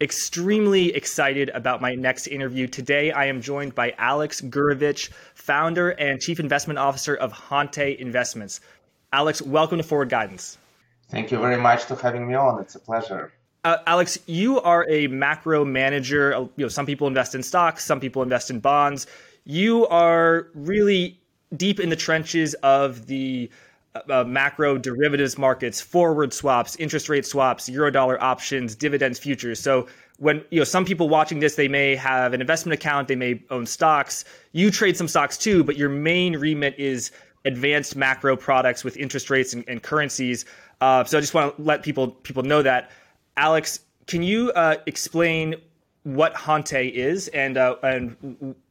extremely excited about my next interview. Today, I am joined by Alex Gurevich, founder and chief investment officer of Hanté Investments. Alex, welcome to Forward Guidance. Thank you very much for having me on. It's a pleasure. Alex, you are a macro manager. Some people invest in stocks, some people invest in bonds. You are really deep in the trenches of the macro derivatives markets, forward swaps, interest rate swaps, eurodollar options, dividends, futures. So when some people watching this, they may have an investment account, they may own stocks. You trade some stocks too, but your main remit is advanced macro products with interest rates and currencies. So I just want to let people know that. Alex, can you explain what Hanté is and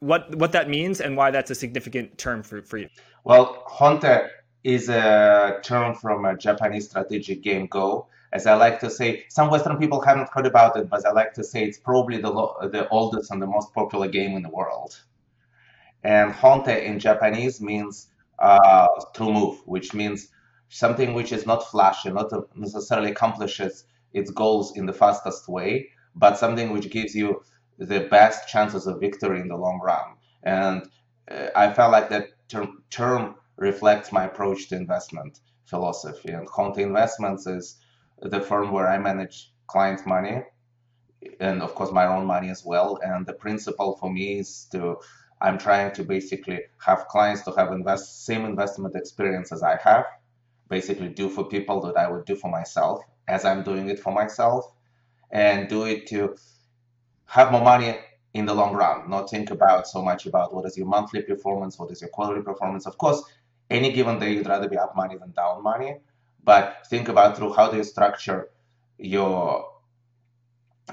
what that means and why that's a significant term for you? Well, Hanté is a term from a Japanese strategic game Go. As I like to say, some Western people haven't heard about it, but I like to say it's probably the oldest and the most popular game in the world. And Hanté in Japanese means true move, which means something which is not flashy, not necessarily accomplishes its goals in the fastest way, but something which gives you the best chances of victory in the long run. And I felt like that term reflects my approach to investment philosophy. And Hanté Investments is the firm where I manage clients' money and, of course, my own money as well. And the principle for me is I'm trying to basically have clients to have same investment experience as I have, basically do for people that I would do for myself as I'm doing it for myself, and do it to have more money in the long run, not think about so much about what is your monthly performance, what is your quarterly performance. Of course, any given day you'd rather be up money than down money, but think about through how do you structure your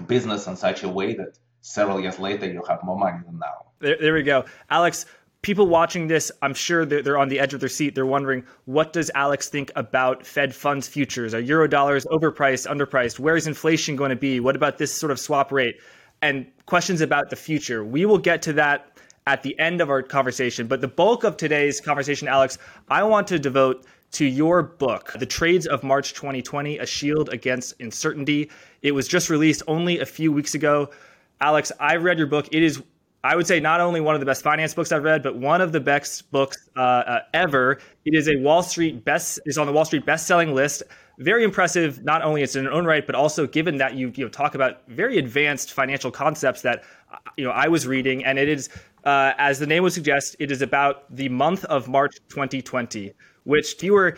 business in such a way that several years later you have more money than now. There we go. Alex, people watching this, I'm sure they're on the edge of their seat. They're wondering, what does Alex think about Fed funds futures? Are eurodollars overpriced, underpriced? Where is inflation going to be? What about this sort of swap rate? And questions about the future. We will get to that at the end of our conversation. But the bulk of today's conversation, Alex, I want to devote to your book, The Trades of March 2020, A Shield Against Uncertainty. It was just released only a few weeks ago. Alex, I read your book. It is, I would say, not only one of the best finance books I've read, but one of the best books ever. It is is on the Wall Street best-selling list. Very impressive, not only it's in its own right, but also given that you talk about very advanced financial concepts that I was reading, and it is, as the name would suggest, it is about the month of March 2020, which if you were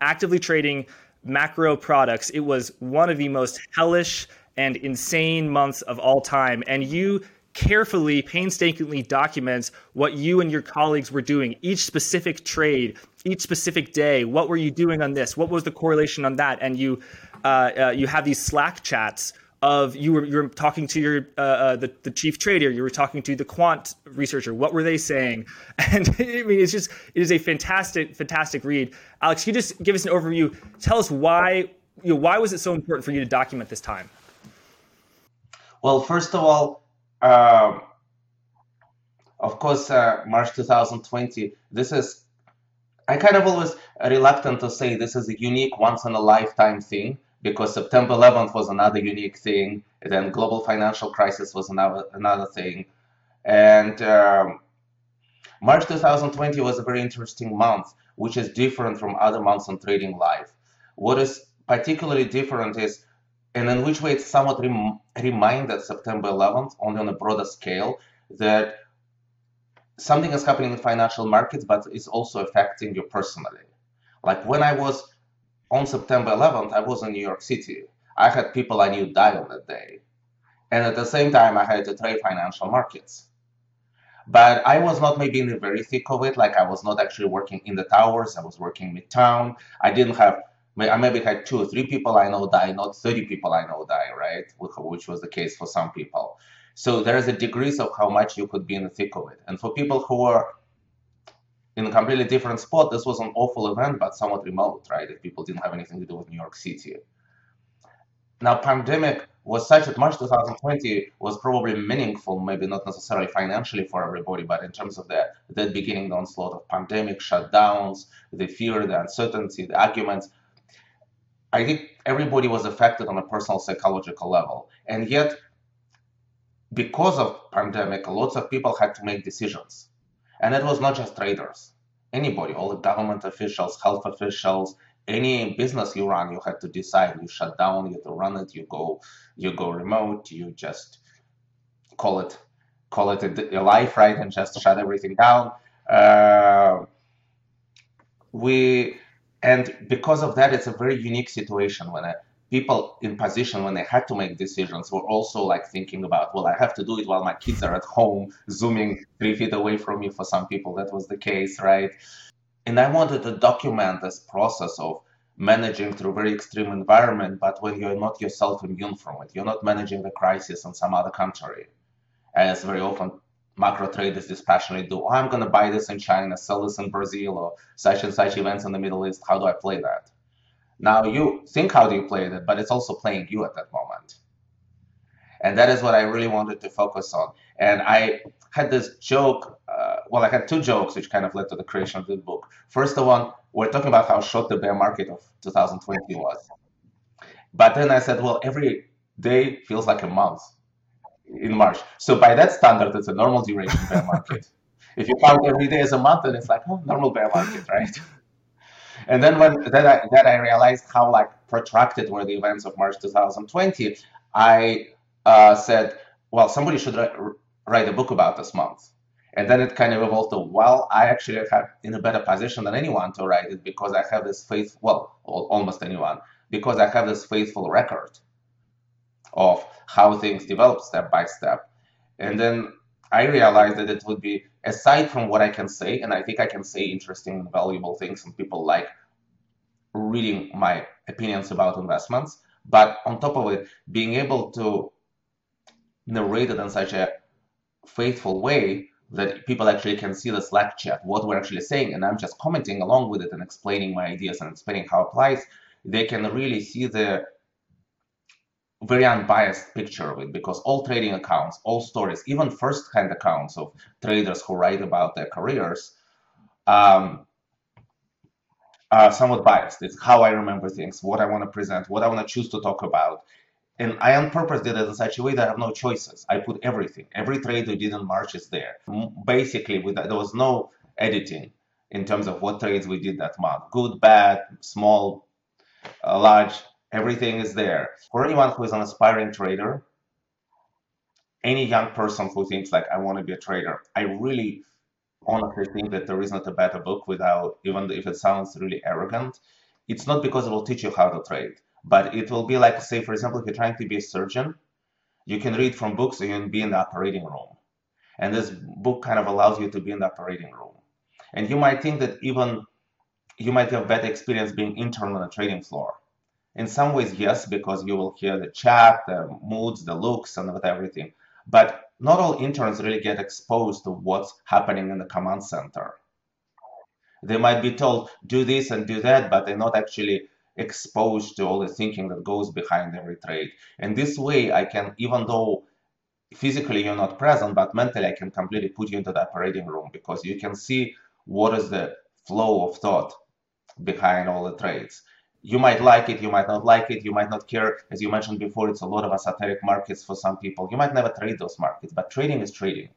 actively trading macro products, it was one of the most hellish and insane months of all time, and you carefully, painstakingly documents what you and your colleagues were doing, each specific trade, each specific day. What were you doing on this? What was the correlation on that? And you have these Slack chats of you were talking to your the chief trader, you were talking to the quant researcher. What were they saying? And I mean, it is a fantastic read. Alex, can you just give us an overview? Tell us why was it so important for you to document this time? Well, first of all, of course, March 2020, this is, I kind of always reluctant to say this is a unique once-in-a-lifetime thing, because September 11th was another unique thing, and then global financial crisis was another thing. And March 2020 was a very interesting month, which is different from other months in trading life. What is particularly different is, and in which way it's somewhat reminded September 11th, only on a broader scale, that something is happening in financial markets, but it's also affecting you personally. Like when I was on September 11th, I was in New York City. I had people I knew die on that day. And at the same time, I had to trade financial markets. But I was not maybe in the very thick of it. Like I was not actually working in the towers. I was working midtown. I maybe had 2 or 3 people I know die, not 30 people I know die, right? Which was the case for some people. So there is a degrees of how much you could be in the thick of it. And for people who were in a completely different spot, this was an awful event, but somewhat remote, right? If people didn't have anything to do with New York City. Now, pandemic was such that March 2020 was probably meaningful, maybe not necessarily financially for everybody, but in terms of the beginning, the onslaught of pandemic, shutdowns, the fear, the uncertainty, the arguments. I think everybody was affected on a personal psychological level. And yet, because of pandemic, lots of people had to make decisions. And it was not just traders. Anybody, all the government officials, health officials, any business you run, you had to decide. You shut down, you have to run it, you go remote, you just call it a life, right? And just shut everything down. And because of that, it's a very unique situation when people in position when they had to make decisions were also like thinking about, well, I have to do it while my kids are at home, zooming 3 feet away from me. For some people, that was the case, right? And I wanted to document this process of managing through a very extreme environment, but when you're not yourself immune from it, you're not managing the crisis in some other country. As very often macro traders dispassionately do, I'm going to buy this in China, sell this in Brazil, or such and such events in the Middle East. How do I play that? Now you think, how do you play that? But it's also playing you at that moment. And that is what I really wanted to focus on. And I had this joke, I had two jokes, which kind of led to the creation of the book. First of all, we're talking about how short the bear market of 2020 was. But then I said, well, every day feels like a month in March. So by that standard, it's a normal duration bear market. If you count every day as a month, then it's like, oh, normal bear market, right? And then I realized how like protracted were the events of March 2020, I said, well, somebody should write a book about this month. And then it kind of evolved to, well, I actually have in a better position than anyone to write it because I have this faithful, well, almost anyone, because I have this faithful record of how things develop step by step. And then I realized that it would be, aside from what I can say, and I think I can say interesting and valuable things, and people like reading my opinions about investments, but on top of it, being able to narrate it in such a faithful way that people actually can see this Slack chat, what we're actually saying, and I'm just commenting along with it and explaining my ideas and explaining how it applies, they can really see the very unbiased picture of it, because all trading accounts, all stories, even first-hand accounts of traders who write about their careers are somewhat biased. It's how I remember things, what I want to present, what I want to choose to talk about. And I on purpose did it in such a way that I have no choices. I put everything. Every trade we did in March is there. Basically, there was no editing in terms of what trades we did that month. Good, bad, small, large. Everything is there. For anyone who is an aspiring trader, any young person who thinks like, I want to be a trader, I really honestly think that there is not a better book without, even if it sounds really arrogant, it's not because it will teach you how to trade, but it will be like, say, for example, if you're trying to be a surgeon, you can read from books and you can be in the operating room. And this book kind of allows you to be in the operating room. And you might think that even, you might have better experience being internal on a trading floor. In some ways, yes, because you will hear the chat, the moods, the looks, and with everything. But not all interns really get exposed to what's happening in the command center. They might be told, do this and do that, but they're not actually exposed to all the thinking that goes behind every trade. And this way, I can, even though physically you're not present, but mentally I can completely put you into the operating room because you can see what is the flow of thought behind all the trades. You might like it, you might not like it, you might not care. As you mentioned before, it's a lot of esoteric markets for some people. You might never trade those markets, but trading is trading.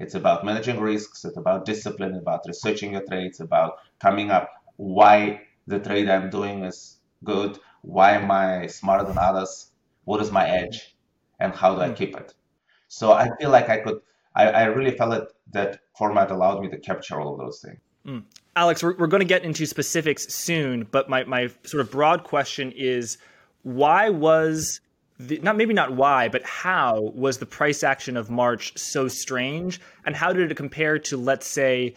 It's about managing risks, it's about discipline, about researching your trades, about coming up why the trade I'm doing is good, why am I smarter than others, what is my edge, and how do I keep it? So I feel like I really felt that format allowed me to capture all of those things. Mm. Alex, we're going to get into specifics soon, but my sort of broad question is, why was, but how was the price action of March so strange? And how did it compare to, let's say,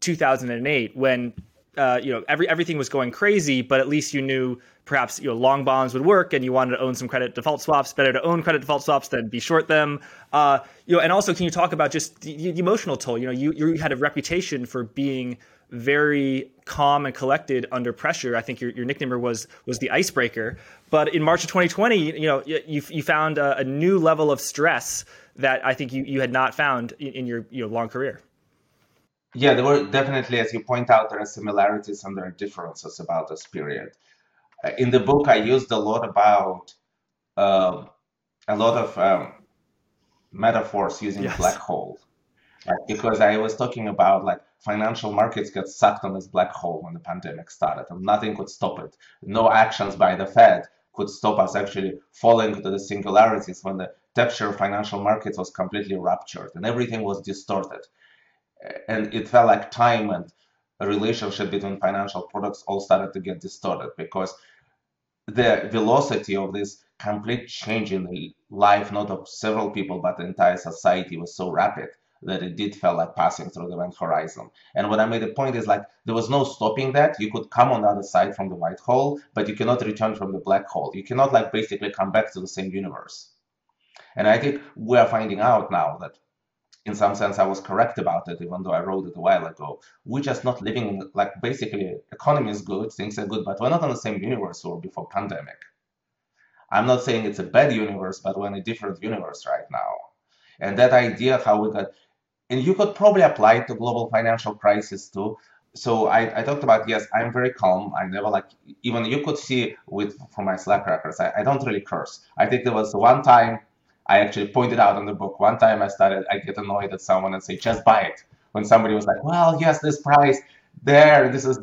2008 when, everything was going crazy, but at least you knew perhaps, long bonds would work and you wanted to own some credit default swaps, better to own credit default swaps than be short them. And also, can you talk about just the emotional toll? You had a reputation for being very calm and collected under pressure. I think your nickname was the icebreaker. But in March of 2020, you found a new level of stress that I think you had not found in your long career. Yeah, there were definitely, as you point out, there are similarities and there are differences about this period. In the book, I used a lot about a lot of metaphors using black hole, right? Because I was talking about like financial markets got sucked on this black hole when the pandemic started, and nothing could stop it. No actions by the Fed could stop us actually falling into the singularities when the texture of financial markets was completely ruptured and everything was distorted. And it felt like time and a relationship between financial products all started to get distorted because the velocity of this complete change in the life, not of several people, but the entire society was so rapid that it did feel like passing through the event horizon. And what I made a point is like, there was no stopping that. You could come on the other side from the white hole, but you cannot return from the black hole. You cannot like basically come back to the same universe. And I think we are finding out now that in some sense I was correct about it, even though I wrote it a while ago. We're just not living in, like, basically economy is good, things are good, but we're not on the same universe we were before pandemic. I'm not saying it's a bad universe, but we're in a different universe right now. And that idea how we got, and you could probably apply it to global financial crisis too. So I talked about, yes, I'm very calm. I never like, even you could see with from my Slack records, I don't really curse. I think there was one time I actually pointed out in the book, one time I get annoyed at someone and say, just buy it. When somebody was like, well, yes, this price there, this is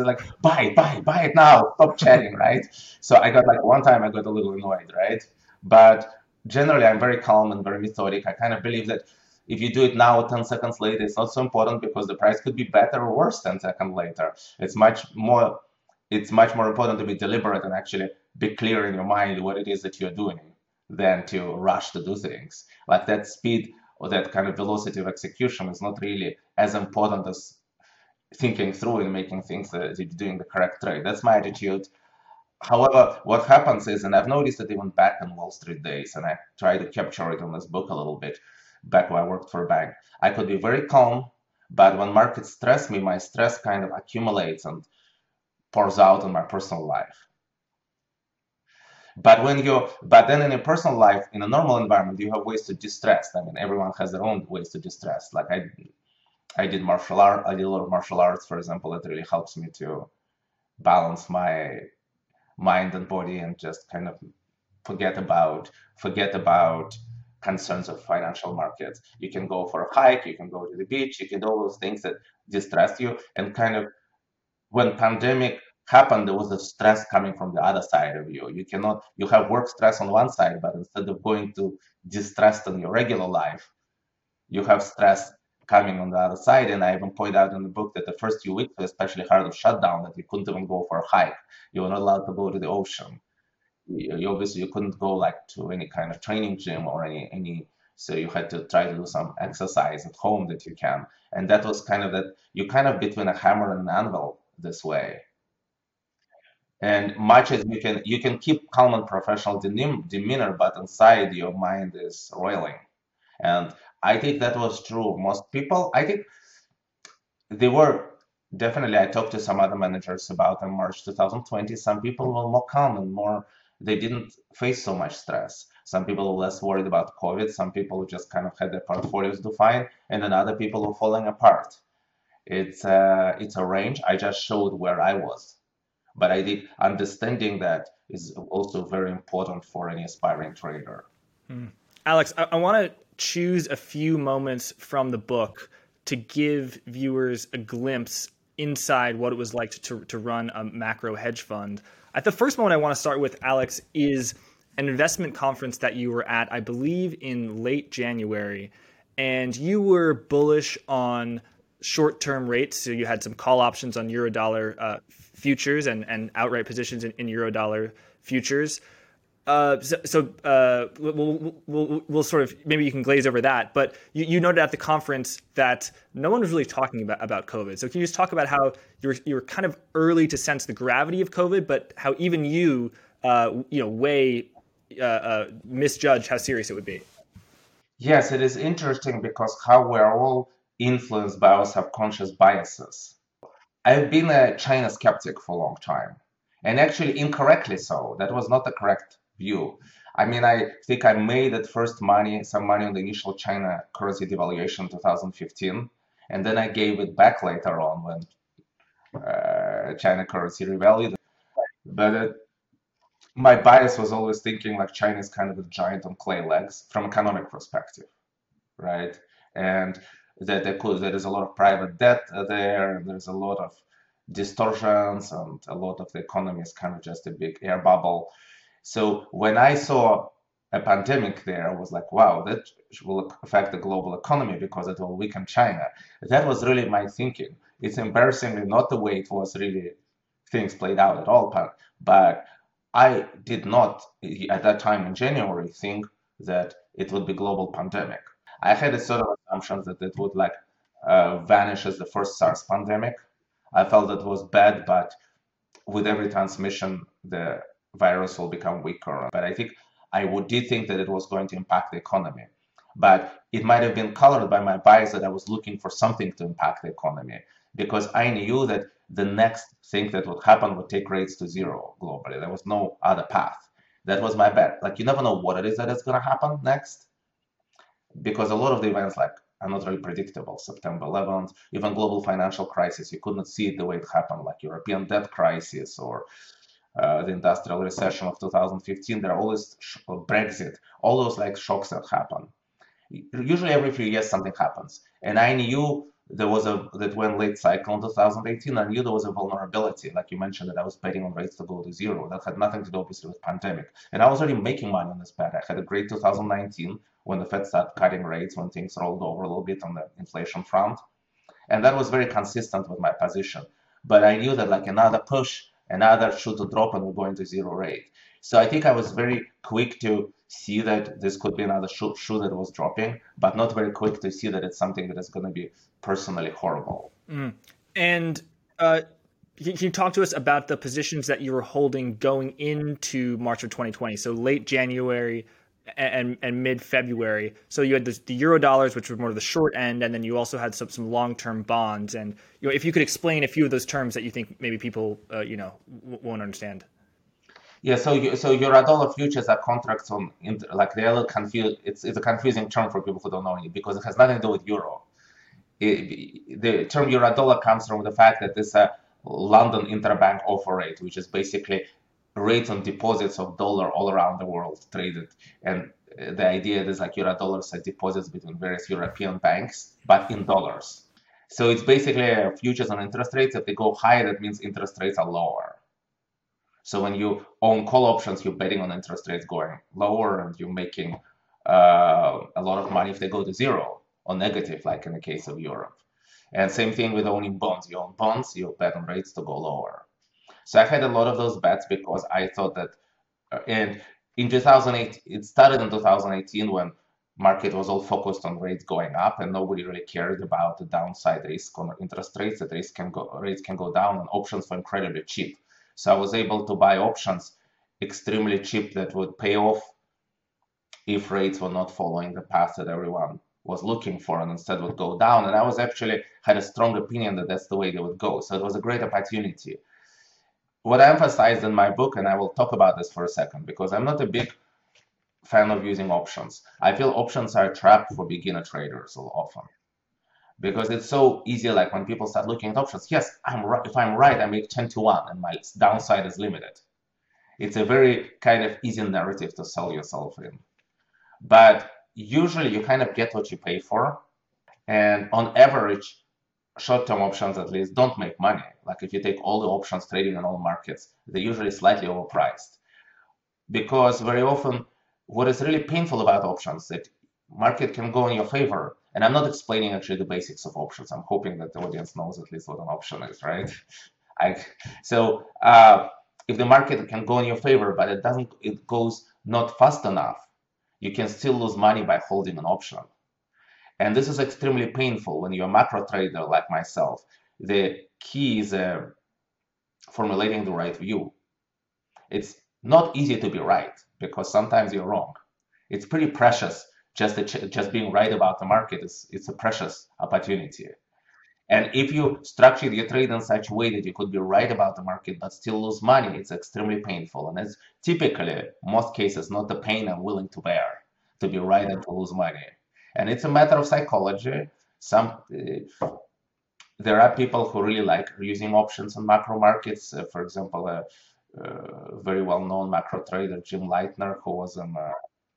like, buy it now, stop chatting, right? So I got like, one time I got a little annoyed, right? But generally I'm very calm and very methodic. I kind of believe that if you do it now, 10 seconds later, it's not so important because the price could be better or worse 10 seconds later. It's much more important to be deliberate and actually be clear in your mind what it is that you're doing than to rush to do things. Like that speed or that kind of velocity of execution is not really as important as thinking through and making things that you're doing the correct trade. That's my attitude. However, what happens is, and I've noticed it even back in Wall Street days, and I try to capture it in this book a little bit, back when I worked for a bank, I could be very calm, but when markets stress me, my stress kind of accumulates and pours out in my personal life. But then in a personal life, in a normal environment, you have ways to distress. I mean, everyone has their own ways to distress. Like I did martial art. I did a lot of martial arts, for example. It really helps me to balance my mind and body and just kind of forget about concerns of financial markets. You can go for a hike. You can go to the beach. You can do all those things that distress you. And kind of when pandemic happened, there was a stress coming from the other side of you. You have work stress on one side, but instead of going to distress in your regular life, you have stress coming on the other side. And I even point out in the book that the first few weeks were especially hard of shutdown, that you couldn't even go for a hike. You were not allowed to go to the ocean. You couldn't go like to any kind of training gym or any. So you had to try to do some exercise at home that you can. And that was kind of that, you're kind of between a hammer and an anvil this way. And much as you can keep calm and professional demeanor, but inside your mind is roiling. And I think that was true of most people. I think they were definitely, I talked to some other managers about in March 2020, some people were more calm and more, they didn't face so much stress. Some people were less worried about COVID. Some people just kind of had their portfolios do fine. And then other people were falling apart. It's a range. I just showed where I was. But I think understanding that is also very important for any aspiring trader. Alex, I want to choose a few moments from the book to give viewers a glimpse inside what it was like to run a macro hedge fund. At the first moment I want to start with, Alex, is an investment conference that you were at, I believe, in late January. And you were bullish on short-term rates. So you had some call options on Eurodollar futures and outright positions in Eurodollar futures. We'll sort of, maybe you can glaze over that, but you noted at the conference that no one was really talking about COVID. So can you just talk about how you were kind of early to sense the gravity of COVID, but how even you, misjudged how serious it would be? Yes, it is interesting because how we're all influenced by our subconscious biases. I've been a China skeptic for a long time, and actually incorrectly so. That was not the correct view. I mean, I think I made at first some money on the initial China currency devaluation in 2015, and then I gave it back later on when China currency revalued. But my bias was always thinking like China is kind of a giant on clay legs from an economic perspective, right? And that there is a lot of private debt there, and there's a lot of distortions, and a lot of the economy is kind of just a big air bubble. So when I saw a pandemic there, I was like, wow, that will affect the global economy because it will weaken China. That was really my thinking. It's embarrassingly not the way it was really things played out at all, but I did not at that time in January think that it would be global pandemic. I had a sort of assumption that it would like vanish as the first SARS pandemic. I felt that was bad, but with every transmission, the virus will become weaker. But I think I did think that it was going to impact the economy. But it might have been colored by my bias that I was looking for something to impact the economy, because I knew that the next thing that would happen would take rates to zero globally. There was no other path. That was my bet. Like, you never know what it is that is going to happen next, because a lot of the events like are not really predictable. September 11th, even global financial crisis, you could not see it the way it happened, like European debt crisis or the industrial recession of 2015. There are always Brexit, all those like shocks that happen. Usually every few years something happens, and I knew there was that when late cycle in 2018, I knew there was a vulnerability, like you mentioned, that I was betting on rates to go to zero. That had nothing to do obviously with pandemic, and I was already making money on this bet. I had a great 2019 when the Fed started cutting rates, when things rolled over a little bit on the inflation front, and that was very consistent with my position. But I knew that like another push, another shoe to drop, and we're going to zero rate. So I think I was very quick to see that this could be another shoe that was dropping, but not very quick to see that it's something that is going to be personally horrible. Mm. And can you talk to us about the positions that you were holding going into March of 2020? So late January and mid-February. So you had the euro dollars, which were more to the short end, and then you also had some long-term bonds. And you know, if you could explain a few of those terms that you think maybe people won't understand. Yeah, so Eurodollar futures are contracts on like they're a little confused. It's a confusing term for people who don't know it because it has nothing to do with euro. The term Eurodollar comes from the fact that it's a London interbank offer rate, which is basically rates on deposits of dollar all around the world traded. And the idea is like Eurodollars are deposits between various European banks, but in dollars. So it's basically futures on interest rates. If they go higher, that means interest rates are lower. So when you own call options, you're betting on interest rates going lower, and you're making a lot of money if they go to zero or negative, like in the case of Europe. And same thing with owning bonds. You own bonds, you bet on rates to go lower. So I had a lot of those bets because I thought that, and in 2008, it started in 2018 when market was all focused on rates going up and nobody really cared about the downside risk on interest rates, that rates can go down, and options were incredibly cheap. So I was able to buy options extremely cheap that would pay off if rates were not following the path that everyone was looking for, and instead would go down. And I was actually had a strong opinion that that's the way they would go. So it was a great opportunity. What I emphasized in my book, and I will talk about this for a second, because I'm not a big fan of using options. I feel options are a trap for beginner traders often, because it's so easy. Like when people start looking at options, yes, I'm right. If I'm right, I make 10-1 and my downside is limited. It's a very kind of easy narrative to sell yourself in. But usually you kind of get what you pay for. And on average, short-term options at least don't make money. Like if you take all the options trading in all markets, they're usually slightly overpriced. Because very often what is really painful about options, that market can go in your favor. And I'm not explaining actually the basics of options. I'm hoping that the audience knows at least what an option is, right? So if the market can go in your favor, but it goes not fast enough, you can still lose money by holding an option. And this is extremely painful when you're a macro trader like myself. The key is formulating the right view. It's not easy to be right because sometimes you're wrong. It's pretty precious. Just being right about the market is a precious opportunity. And if you structure your trade in such a way that you could be right about the market but still lose money, it's extremely painful. And it's typically, most cases, not the pain I'm willing to bear to be right and to lose money. And it's a matter of psychology. There are people who really like using options in macro markets. For example, very well-known macro trader, Jim Leitner, who was an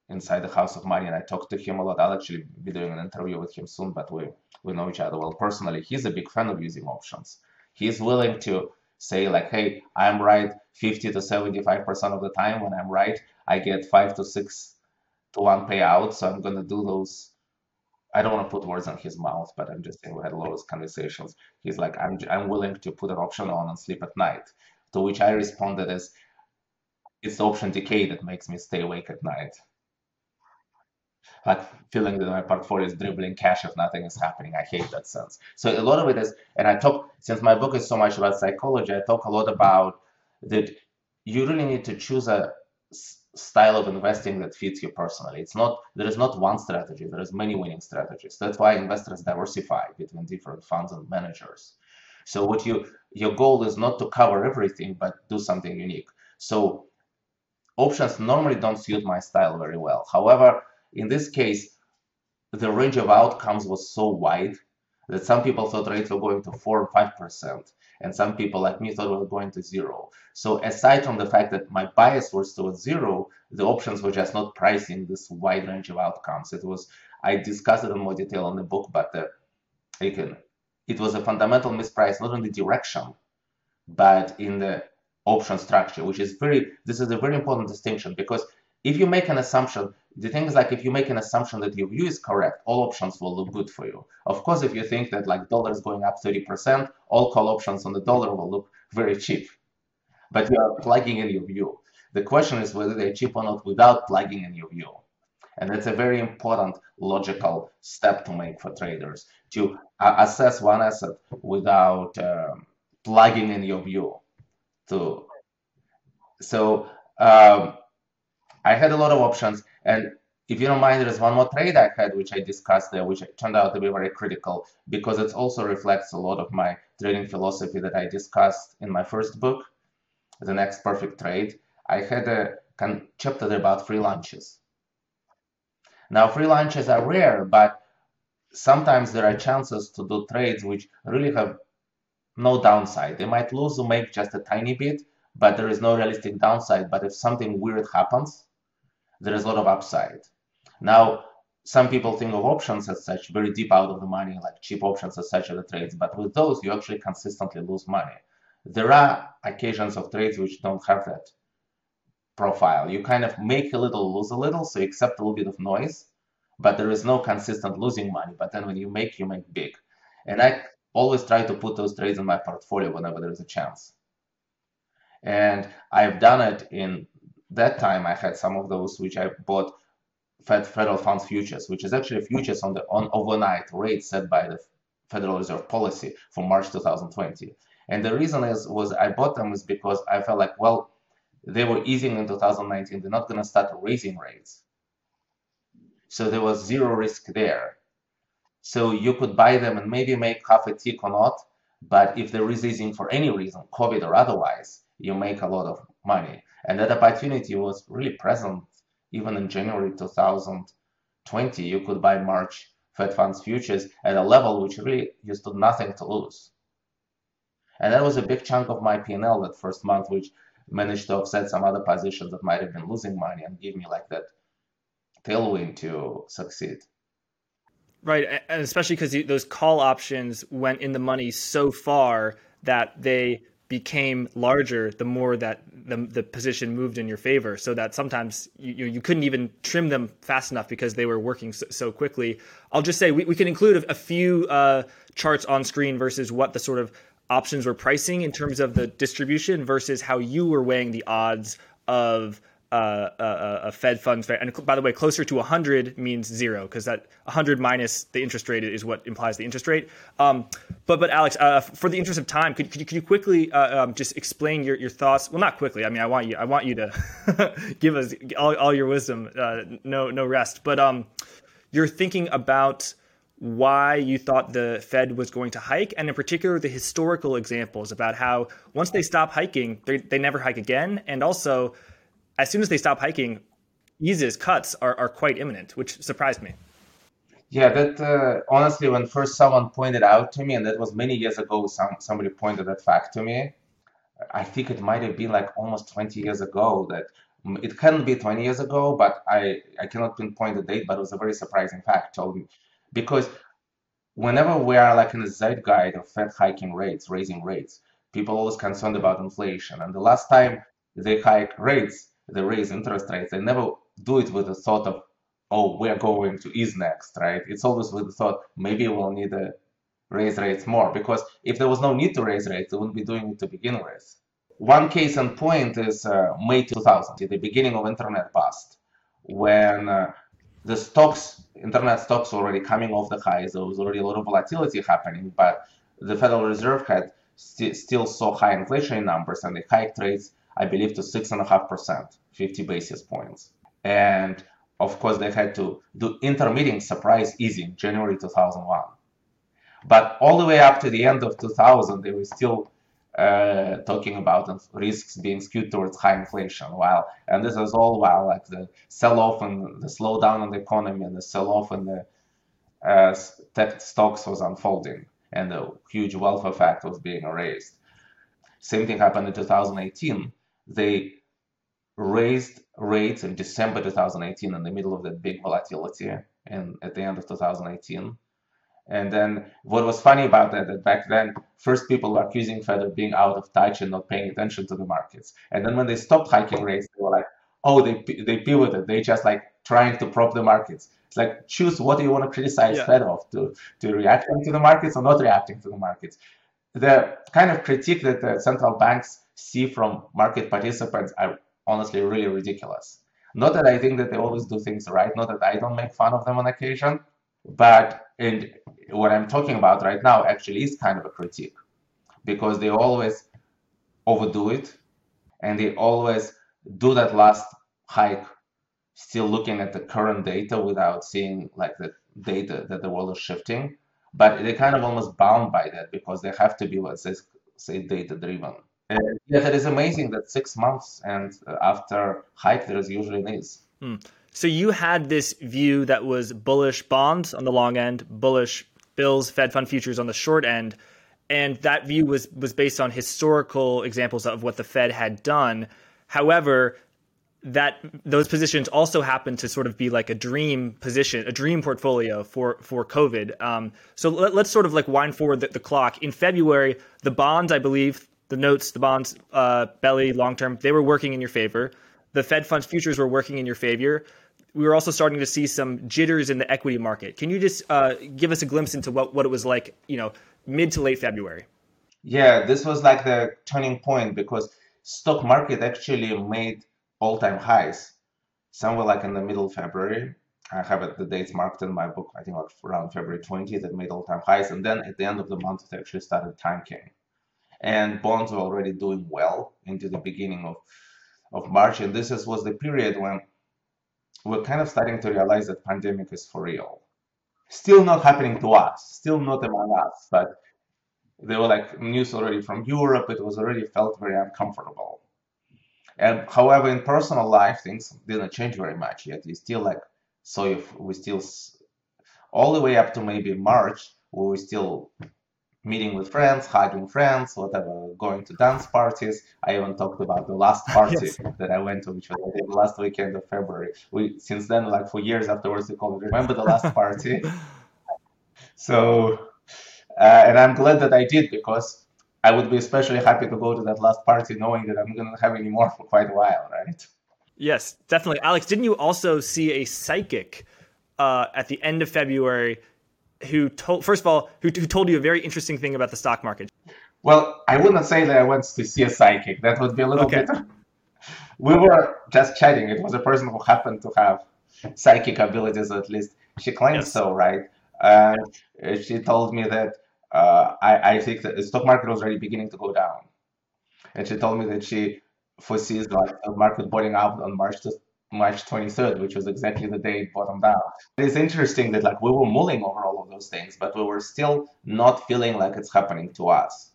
inside the House of Money, and I talked to him a lot. I'll actually be doing an interview with him soon, but we know each other well personally. He's a big fan of using options. He's willing to say like, hey, I'm right 50 to 75% of the time. When I'm right, I get 5 to 6 to 1 payout. So I'm going to do those. I don't want to put words in his mouth, but I'm just saying we had a lot of conversations. He's like, I'm willing to put an option on and sleep at night. To which I responded as, it's option decay that makes me stay awake at night. Like feeling that my portfolio is dribbling cash if nothing is happening. I hate that sense. So a lot of it is, and I talk, since my book is so much about psychology, I talk a lot about that you really need to choose a style of investing that fits you personally. It's not, there is not one strategy. There is many winning strategies. That's why investors diversify between different funds and managers. So what your goal is not to cover everything, but do something unique. So options normally don't suit my style very well. However, in this case, the range of outcomes was so wide that some people thought rates were going to 4 or 5%, and some people like me thought we were going to 0. So aside from the fact that my bias was towards 0, the options were just not pricing this wide range of outcomes. It was, I discussed it in more detail in the book, but it was a fundamental misprice, not in the direction, but in the option structure, which is this is a very important distinction, because if you make an assumption, the thing is like, if you make an assumption that your view is correct, all options will look good for you. Of course, if you think that like dollar is going up 30%, all call options on the dollar will look very cheap, but you are plugging in your view. The question is whether they're cheap or not without plugging in your view. And that's a very important logical step to make for traders, to assess one asset without plugging in your view. I had a lot of options, and if you don't mind, there is one more trade I had, which I discussed there, which turned out to be very critical, because it also reflects a lot of my trading philosophy that I discussed in my first book, The Next Perfect Trade. I had a chapter about free lunches. Now, free lunches are rare, but sometimes there are chances to do trades which really have no downside. They might lose or make just a tiny bit, but there is no realistic downside. But if something weird happens, there is a lot of upside. Now, some people think of options as such, very deep out of the money, like cheap options as such are the trades. But with those, you actually consistently lose money. There are occasions of trades which don't have that profile. You kind of make a little, lose a little, so you accept a little bit of noise, but there is no consistent losing money. But then when you make big. And I always try to put those trades in my portfolio whenever there is a chance. And I've done it in that time. I had some of those which I bought federal funds futures, which is actually futures on the overnight rate set by the Federal Reserve policy for March 2020. And the reason was I bought them is because I felt like, well, they were easing in 2019. They're not going to start raising rates. So there was zero risk there. So you could buy them and maybe make half a tick or not. But if there is easing for any reason, COVID or otherwise, you make a lot of money. And that opportunity was really present even in January 2020. You could buy March Fed Funds futures at a level which really you stood nothing to lose. And that was a big chunk of my P&L that first month, which managed to offset some other positions that might have been losing money and give me like that tailwind to succeed. Right, and especially because those call options went in the money so far that they became larger the more that the position moved in your favor, so that sometimes you couldn't even trim them fast enough because they were working so quickly. I'll just say we can include a few charts on screen versus what the sort of options were pricing in terms of the distribution versus how you were weighing the odds of a Fed funds. And by the way, closer to 100 means zero, because that 100 minus the interest rate is what implies the interest rate. But Alex, for the interest of time, could you quickly just explain your thoughts? Well, not quickly. I mean, I want you to give us all your wisdom, no rest. But you're thinking about why you thought the Fed was going to hike, and in particular, the historical examples about how once they stop hiking, they never hike again, and also, as soon as they stop hiking, eases, cuts are quite imminent, which surprised me. Yeah, that honestly, when first someone pointed out to me, and that was many years ago, somebody pointed that fact to me, I think it might have been like almost 20 years ago. That it can be 20 years ago, but I cannot pinpoint the date, but it was a very surprising fact told me. Because whenever we are like in a zeitgeist of Fed hiking rates, raising rates, people are always concerned about inflation. And the last time they hike rates, they raise interest rates, they never do it with the thought of, oh, we're going to ease next, right? It's always with the thought, maybe we'll need to raise rates more, because if there was no need to raise rates, they wouldn't be doing it to begin with. One case in point is May 2000, at the beginning of internet bust, when the stocks, internet stocks were already coming off the highs, there was already a lot of volatility happening, but the Federal Reserve had still saw high inflation numbers, and they hiked rates, I believe, to 6.5%, 50 basis points. And of course, they had to do intermittent surprise easing January 2001. But all the way up to the end of 2000, they were still talking about risks being skewed towards high inflation. While, and this is all while like the sell-off and the slowdown in the economy and the sell-off in the tech stocks was unfolding, and the huge wealth effect was being erased. Same thing happened in 2018. They raised rates in December 2018 in the middle of that big volatility, and at the end of 2018. And then what was funny about that, that back then, first people were accusing Fed of being out of touch and not paying attention to the markets. And then when they stopped hiking rates, they were like, oh, they pivoted. They just like trying to prop the markets. It's like, choose what you want to criticize Fed of, to reacting to the markets or not reacting to the markets. The kind of critique that the central banks see from market participants are honestly really ridiculous. Not that I think that they always do things right, not that I don't make fun of them on occasion, but and what I'm talking about right now actually is kind of a critique, because they always overdo it, and they always do that last hike still looking at the current data without seeing like the data that the world is shifting, but they're kind of almost bound by that because they have to be, let's say, data driven. And yet it is amazing that 6 months and after hike there is usually an ease. So you had this view that was bullish bonds on the long end, bullish bills, Fed fund futures on the short end, and that view was based on historical examples of what the Fed had done. However, that those positions also happened to sort of be like a dream position, a dream portfolio for COVID. So let's sort of like wind forward the clock. In February, the bonds, I believe, the notes, the bonds, belly, long-term, they were working in your favor. The Fed funds futures were working in your favor. We were also starting to see some jitters in the equity market. Can you just give us a glimpse into what it was like, you know, mid to late February? Yeah, this was like the turning point because stock market actually made all-time highs somewhere like in the middle of February. I have it, the dates marked in my book, I think like around February 20th, that made all-time highs. And then at the end of the month, it actually started tanking. And bonds were already doing well into the beginning of March. And this was the period when we're kind of starting to realize that pandemic is for real. Still not happening to us, still not among us, but there were like news already from Europe. It was already felt very uncomfortable. And however, in personal life, things didn't change very much yet. You still like, so if we still, all the way up to maybe March, we were still meeting with friends, hugging friends, whatever, going to dance parties. I even talked about the last party that I went to, which was the last weekend of February. We, since then, like for years afterwards, we call it Remember the Last Party. So, and I'm glad that I did, because I would be especially happy to go to that last party knowing that I'm going to have any more for quite a while, right? Yes, definitely. Alex, didn't you also see a psychic at the end of February who told, first of all, who told you a very interesting thing about the stock market? Well, I wouldn't say that I went to see a psychic. That would be a little bit. We were just chatting. It was a person who happened to have psychic abilities, at least she claims so, right? She told me that I think that the stock market was already beginning to go down. And she told me that she foresees like the market bottoming out on March 23rd, which was exactly the day it bottomed out. It's interesting that like we were mulling over all of those things, but we were still not feeling like it's happening to us.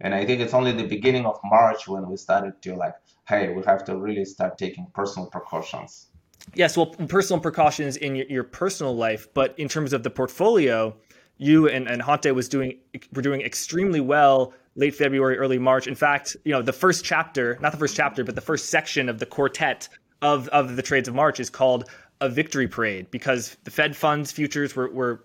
And I think it's only the beginning of March when we started to like, hey, we have to really start taking personal precautions. Yes, well, personal precautions in your personal life, but in terms of the portfolio, you and Hanté were doing extremely well late February, early March. In fact, you know, the first chapter, not the first chapter, but the first section of the quartet of the Trades of March is called a victory parade, because the Fed funds futures were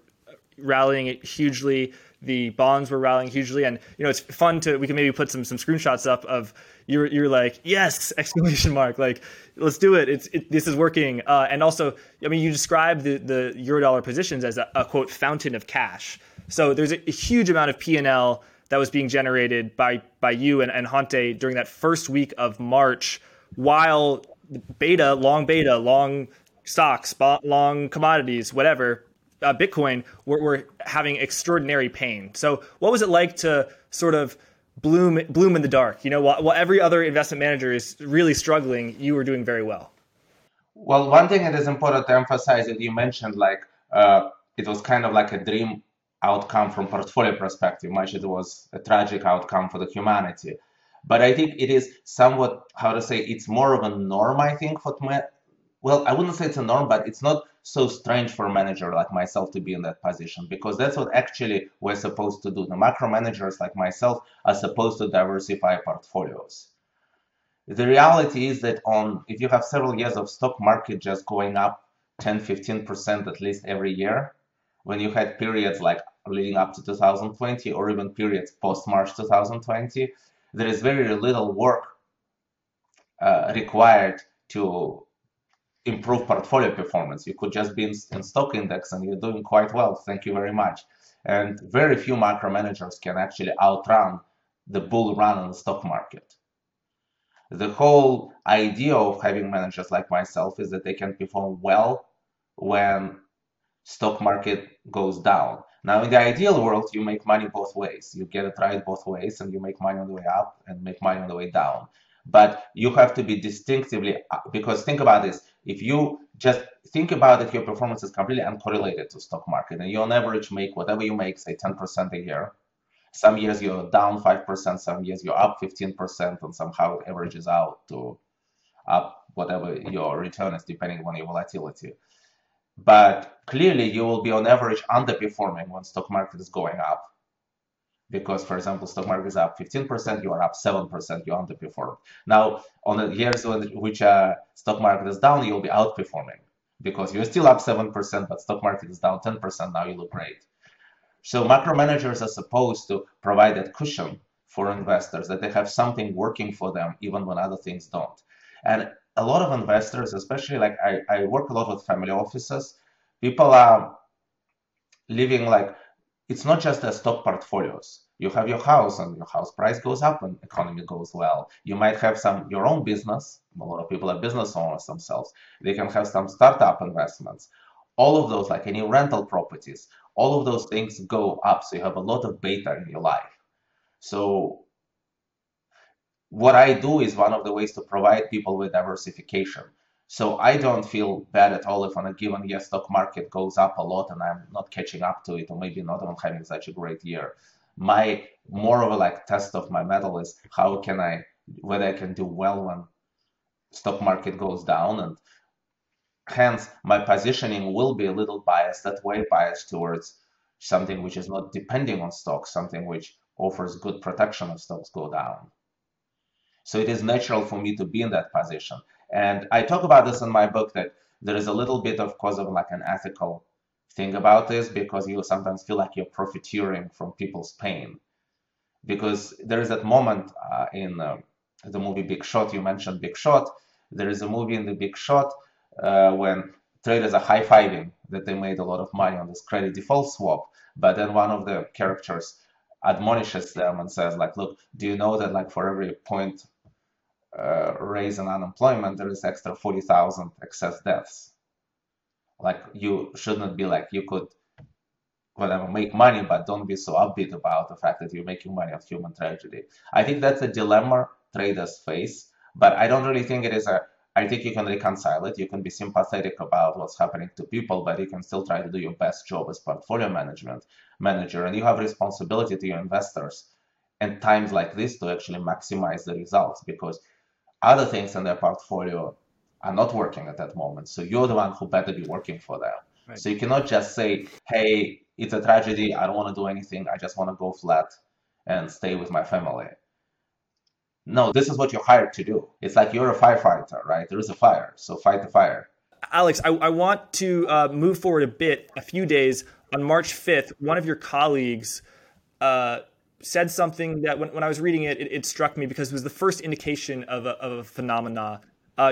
rallying hugely. The bonds were rallying hugely. And, you know, it's fun to, we can maybe put some screenshots up of you're like, yes, exclamation mark, like, let's do it. This is working. And also, I mean, you describe the Eurodollar positions as a quote, fountain of cash. So there's a huge amount of P&L that was being generated by you and Hanté during that first week of March, while beta, long stocks, long commodities, whatever, Bitcoin, were having extraordinary pain. So what was it like to sort of bloom in the dark? You know, while every other investment manager is really struggling, you were doing very well. Well, one thing that is important to emphasize that you mentioned, like, it was kind of like a dream outcome from portfolio perspective, much as it was a tragic outcome for the humanity. But I think it is somewhat, it's more of a norm, I think, well, I wouldn't say it's a norm, but it's not so strange for a manager like myself to be in that position, because that's what actually we're supposed to do. The macro managers like myself are supposed to diversify portfolios. The reality is that if you have several years of stock market just going up 10, 15% at least every year, when you had periods like leading up to 2020 or even periods post-March 2020, there is very little work required to improve portfolio performance. You could just be in stock index and you're doing quite well. Thank you very much. And very few macro managers can actually outrun the bull run in the stock market. The whole idea of having managers like myself is that they can perform well when stock market goes down. Now, in the ideal world, you make money both ways. You get it right both ways, and you make money on the way up and make money on the way down. But you have to be distinctively, because think about this. If you just think about it, your performance is completely uncorrelated to stock market, and you on average make whatever you make, say 10% a year. Some years you're down 5%, some years you're up 15%, and somehow it averages out to up whatever your return is, depending on your volatility. But clearly, you will be on average underperforming when stock market is going up. Because, for example, stock market is up 15%, you are up 7%, you underperform. Now, on the years which stock market is down, you'll be outperforming. Because you're still up 7%, but stock market is down 10%, now you look great. So macro managers are supposed to provide that cushion for investors, that they have something working for them, even when other things don't. And a lot of investors, especially like I work a lot with family offices, people are living like, it's not just the stock portfolios. You have your house and your house price goes up when economy goes well. You might have your own business. A lot of people are business owners themselves. They can have some startup investments. All of those, like any rental properties, all of those things go up. So you have a lot of beta in your life. So what I do is one of the ways to provide people with diversification. So I don't feel bad at all if on a given year stock market goes up a lot and I'm not catching up to it, or maybe not even having such a great year. My more of a like test of my mettle is whether I can do well when stock market goes down, and hence my positioning will be a little biased that way, biased towards something which is not depending on stocks, something which offers good protection if stocks go down. So it is natural for me to be in that position. And I talk about this in my book, that there is a little bit of cause of like an ethical thing about this, because you sometimes feel like you're profiteering from people's pain. Because there is that moment in the movie Big Short, you mentioned Big Short. There is a movie in the Big Short when traders are high-fiving that they made a lot of money on this credit default swap. But then one of the characters admonishes them and says, like, look, do you know that like for every point raise in unemployment, there is extra 40,000 excess deaths. Like, you shouldn't be like, you could, whatever, make money, but don't be so upbeat about the fact that you're making money of human tragedy. I think that's a dilemma traders face, but I don't really think it is I think you can reconcile it. You can be sympathetic about what's happening to people, but you can still try to do your best job as portfolio manager, and you have responsibility to your investors in times like this to actually maximize the results, because other things in their portfolio are not working at that moment. So you're the one who better be working for them. Right. So you cannot just say, hey, It's a tragedy. I don't want to do anything. I just want to go flat and stay with my family. No, this is what you're hired to do. It's like you're a firefighter, right? There is a fire, so fight the fire. Alex, I want to move forward a bit, a few days. On March 5th, one of your colleagues said something that when I was reading it struck me because it was the first indication of a phenomena.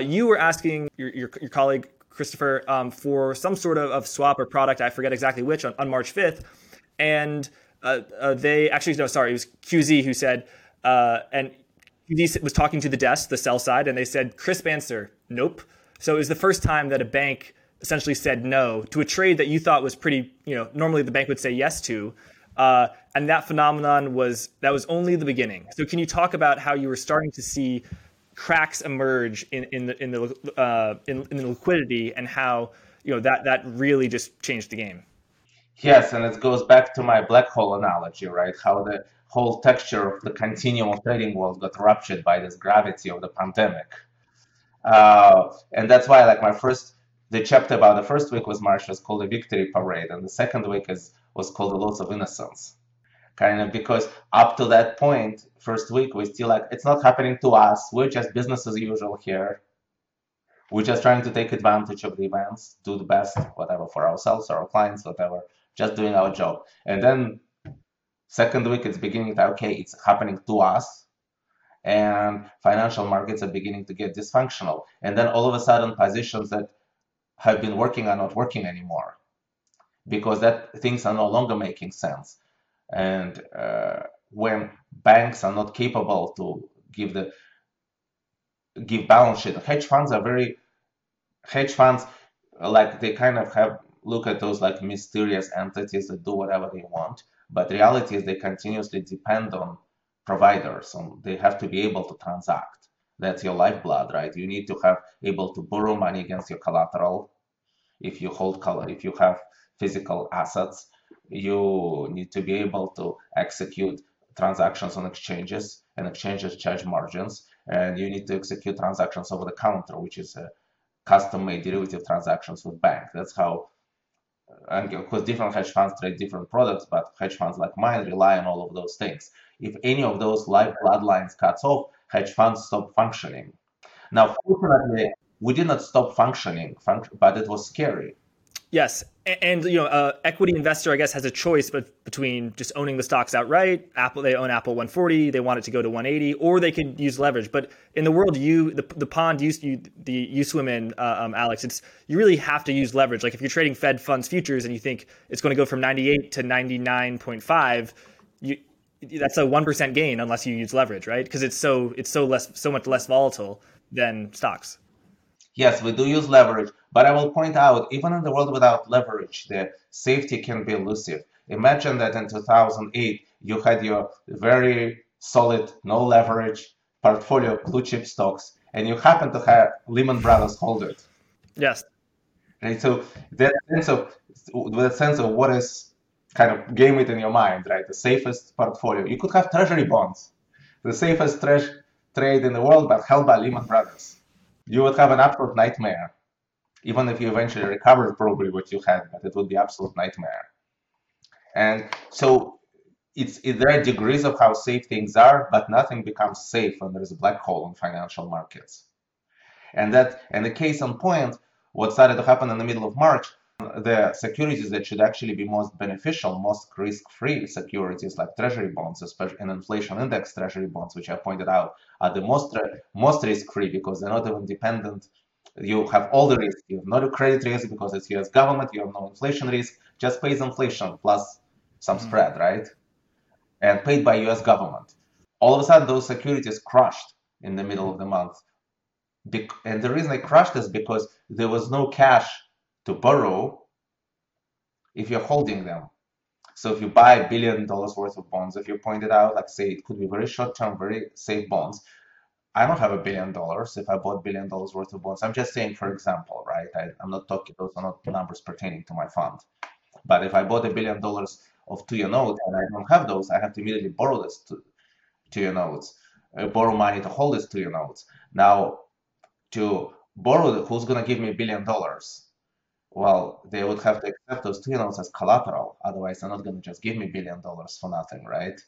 You were asking your colleague, Christopher, for some sort of swap or product, I forget exactly which, on March 5th. And it was QZ who said, and QZ was talking to the desk, the sell side, and they said, crisp answer, nope. So it was the first time that a bank essentially said no to a trade that you thought was pretty, normally the bank would say yes to. And that phenomenon was only the beginning. So can you talk about how you were starting to see cracks emerge in the liquidity and how, that really just changed the game? Yes. And it goes back to my black hole analogy, right? How the whole texture of the continuum of trading world got ruptured by this gravity of the pandemic. And that's why the chapter about the first week was March was called the victory parade, and the second week was called the loss of innocence. Kind of because up to that point, first week, we still it's not happening to us. We're just business as usual here. We're just trying to take advantage of the events, do the best, whatever, for ourselves, our clients, whatever, just doing our job. And then second week, it's beginning to, okay, it's happening to us. And financial markets are beginning to get dysfunctional. And then all of a sudden, positions that have been working are not working anymore because that things are no longer making sense. And when banks are not capable to give balance sheet, hedge funds like they kind of have look at those like mysterious entities that do whatever they want. But reality is they continuously depend on providers, and they have to be able to transact. That's your lifeblood, right? You need to have able to borrow money against your collateral. If you have physical assets, you need to be able to execute transactions on exchanges, and exchanges charge margins, and you need to execute transactions over the counter, which is custom-made derivative transactions with banks. That's how, and of course, different hedge funds trade different products, but hedge funds like mine rely on all of those things. If any of those lifeblood lines cuts off, hedge funds stopped functioning. Now, fortunately, we did not stop functioning, but it was scary. Yes, and equity investor, I guess, has a choice between just owning the stocks outright. They own Apple 140. They want it to go to 180, or they could use leverage. But in the world, the pond you swim in, Alex, you really have to use leverage. Like if you're trading Fed funds futures and you think it's going to go from 98 to 99.5, that's a 1% gain unless you use leverage, right? Because it's so much less volatile than stocks. Yes, we do use leverage, but I will point out, even in the world without leverage, the safety can be elusive. Imagine that in 2008, you had your very solid, no leverage portfolio of blue chip stocks, and you happen to have Lehman Brothers hold it. Yes. Right, so that sense of what is kind of game it in your mind, right? The safest portfolio. You could have treasury bonds, the safest trade in the world, but held by Lehman Brothers. You would have an absolute nightmare, even if you eventually recovered probably what you had, but it would be absolute nightmare. And so there are degrees of how safe things are, but nothing becomes safe when there's a black hole in financial markets. And the case in point, what started to happen in the middle of March, the securities that should actually be most beneficial, most risk-free securities like treasury bonds, especially in inflation index treasury bonds, which I pointed out are the most risk-free because they're not even dependent. You have all the risk. You have not a credit risk because it's U.S. government. You have no inflation risk. Just pays inflation plus some spread, right? And paid by U.S. government. All of a sudden, those securities crashed in the middle of the month. And the reason they crashed is because there was no cash to borrow if you're holding them. So if you buy $1 billion worth of bonds, if you pointed out, it could be very short-term, very safe bonds. I don't have $1 billion. If I bought $1 billion worth of bonds, I'm just saying, for example, right? I'm not talking, those are not numbers pertaining to my fund. But if I bought $1 billion of 2-year notes and I don't have those, I have to immediately borrow this 2-year notes, borrow money to hold this 2-year notes. Now, to borrow, who's going to give me $1 billion? well, they would have to accept those $3 as collateral. Otherwise, they're not going to just give me $1 billion for nothing, right?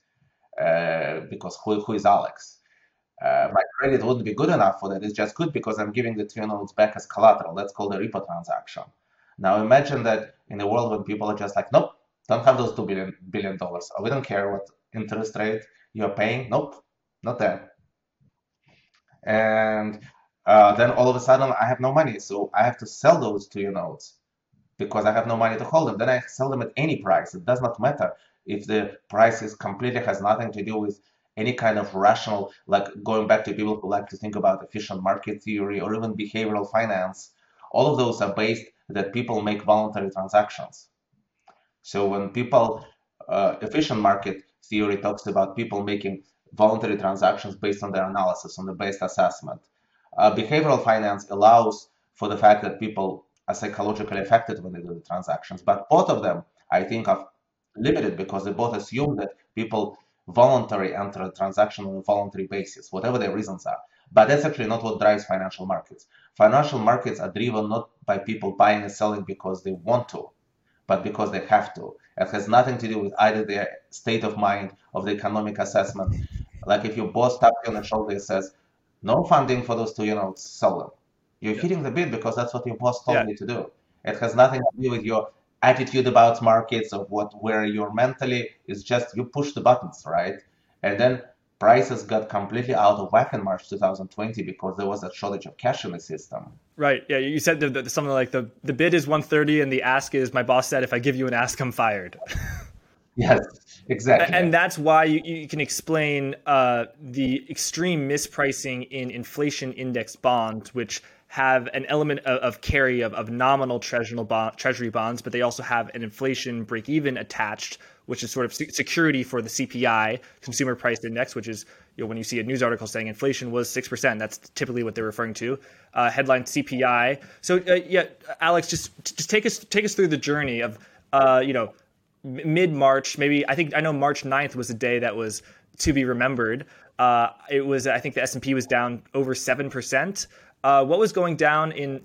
Because who is Alex? My credit wouldn't be good enough for that. It's just good because I'm giving the $3 back as collateral. That's called a repo transaction. Now imagine that in a world when people are just like, nope, don't have those $2 billion. Or we don't care what interest rate you're paying. Nope, not there. And then all of a sudden I have no money. So I have to sell those $2 notes because I have no money to hold them. Then I sell them at any price. It does not matter if the price is completely has nothing to do with any kind of rational, like going back to people who like to think about efficient market theory or even behavioral finance. All of those are based that people make voluntary transactions. So when people, efficient market theory talks about people making voluntary transactions based on their analysis, on the best assessment. Behavioral finance allows for the fact that people are psychologically affected when they do the transactions, but both of them, I think, are limited because they both assume that people voluntarily enter a transaction on a voluntary basis, whatever their reasons are. But that's actually not what drives financial markets. Financial markets are driven not by people buying and selling because they want to, but because they have to. It has nothing to do with either their state of mind or the economic assessment. Like if your boss taps you on the shoulder and says, no funding for those $2 notes, sell them. You're hitting the bid because that's what your boss told you to do. It has nothing to do with your attitude about markets of where you're mentally. It's just you push the buttons, right? And then prices got completely out of whack in March 2020 because there was a shortage of cash in the system. Right. Yeah. You said that something like the bid is 130 and the ask is, my boss said, if I give you an ask, I'm fired. Yes, exactly. And that's why you can explain the extreme mispricing in inflation index bonds, which have an element of carry of nominal treasury bonds, but they also have an inflation break-even attached, which is sort of security for the CPI, Consumer Price Index, which is, you know, when you see a news article saying inflation was 6%, that's typically what they're referring to, headline CPI. So Alex, just take us through the journey of, mid-March, maybe, I know March 9th was a day that was to be remembered. It was, I think the S&P was down over 7%. What was going down in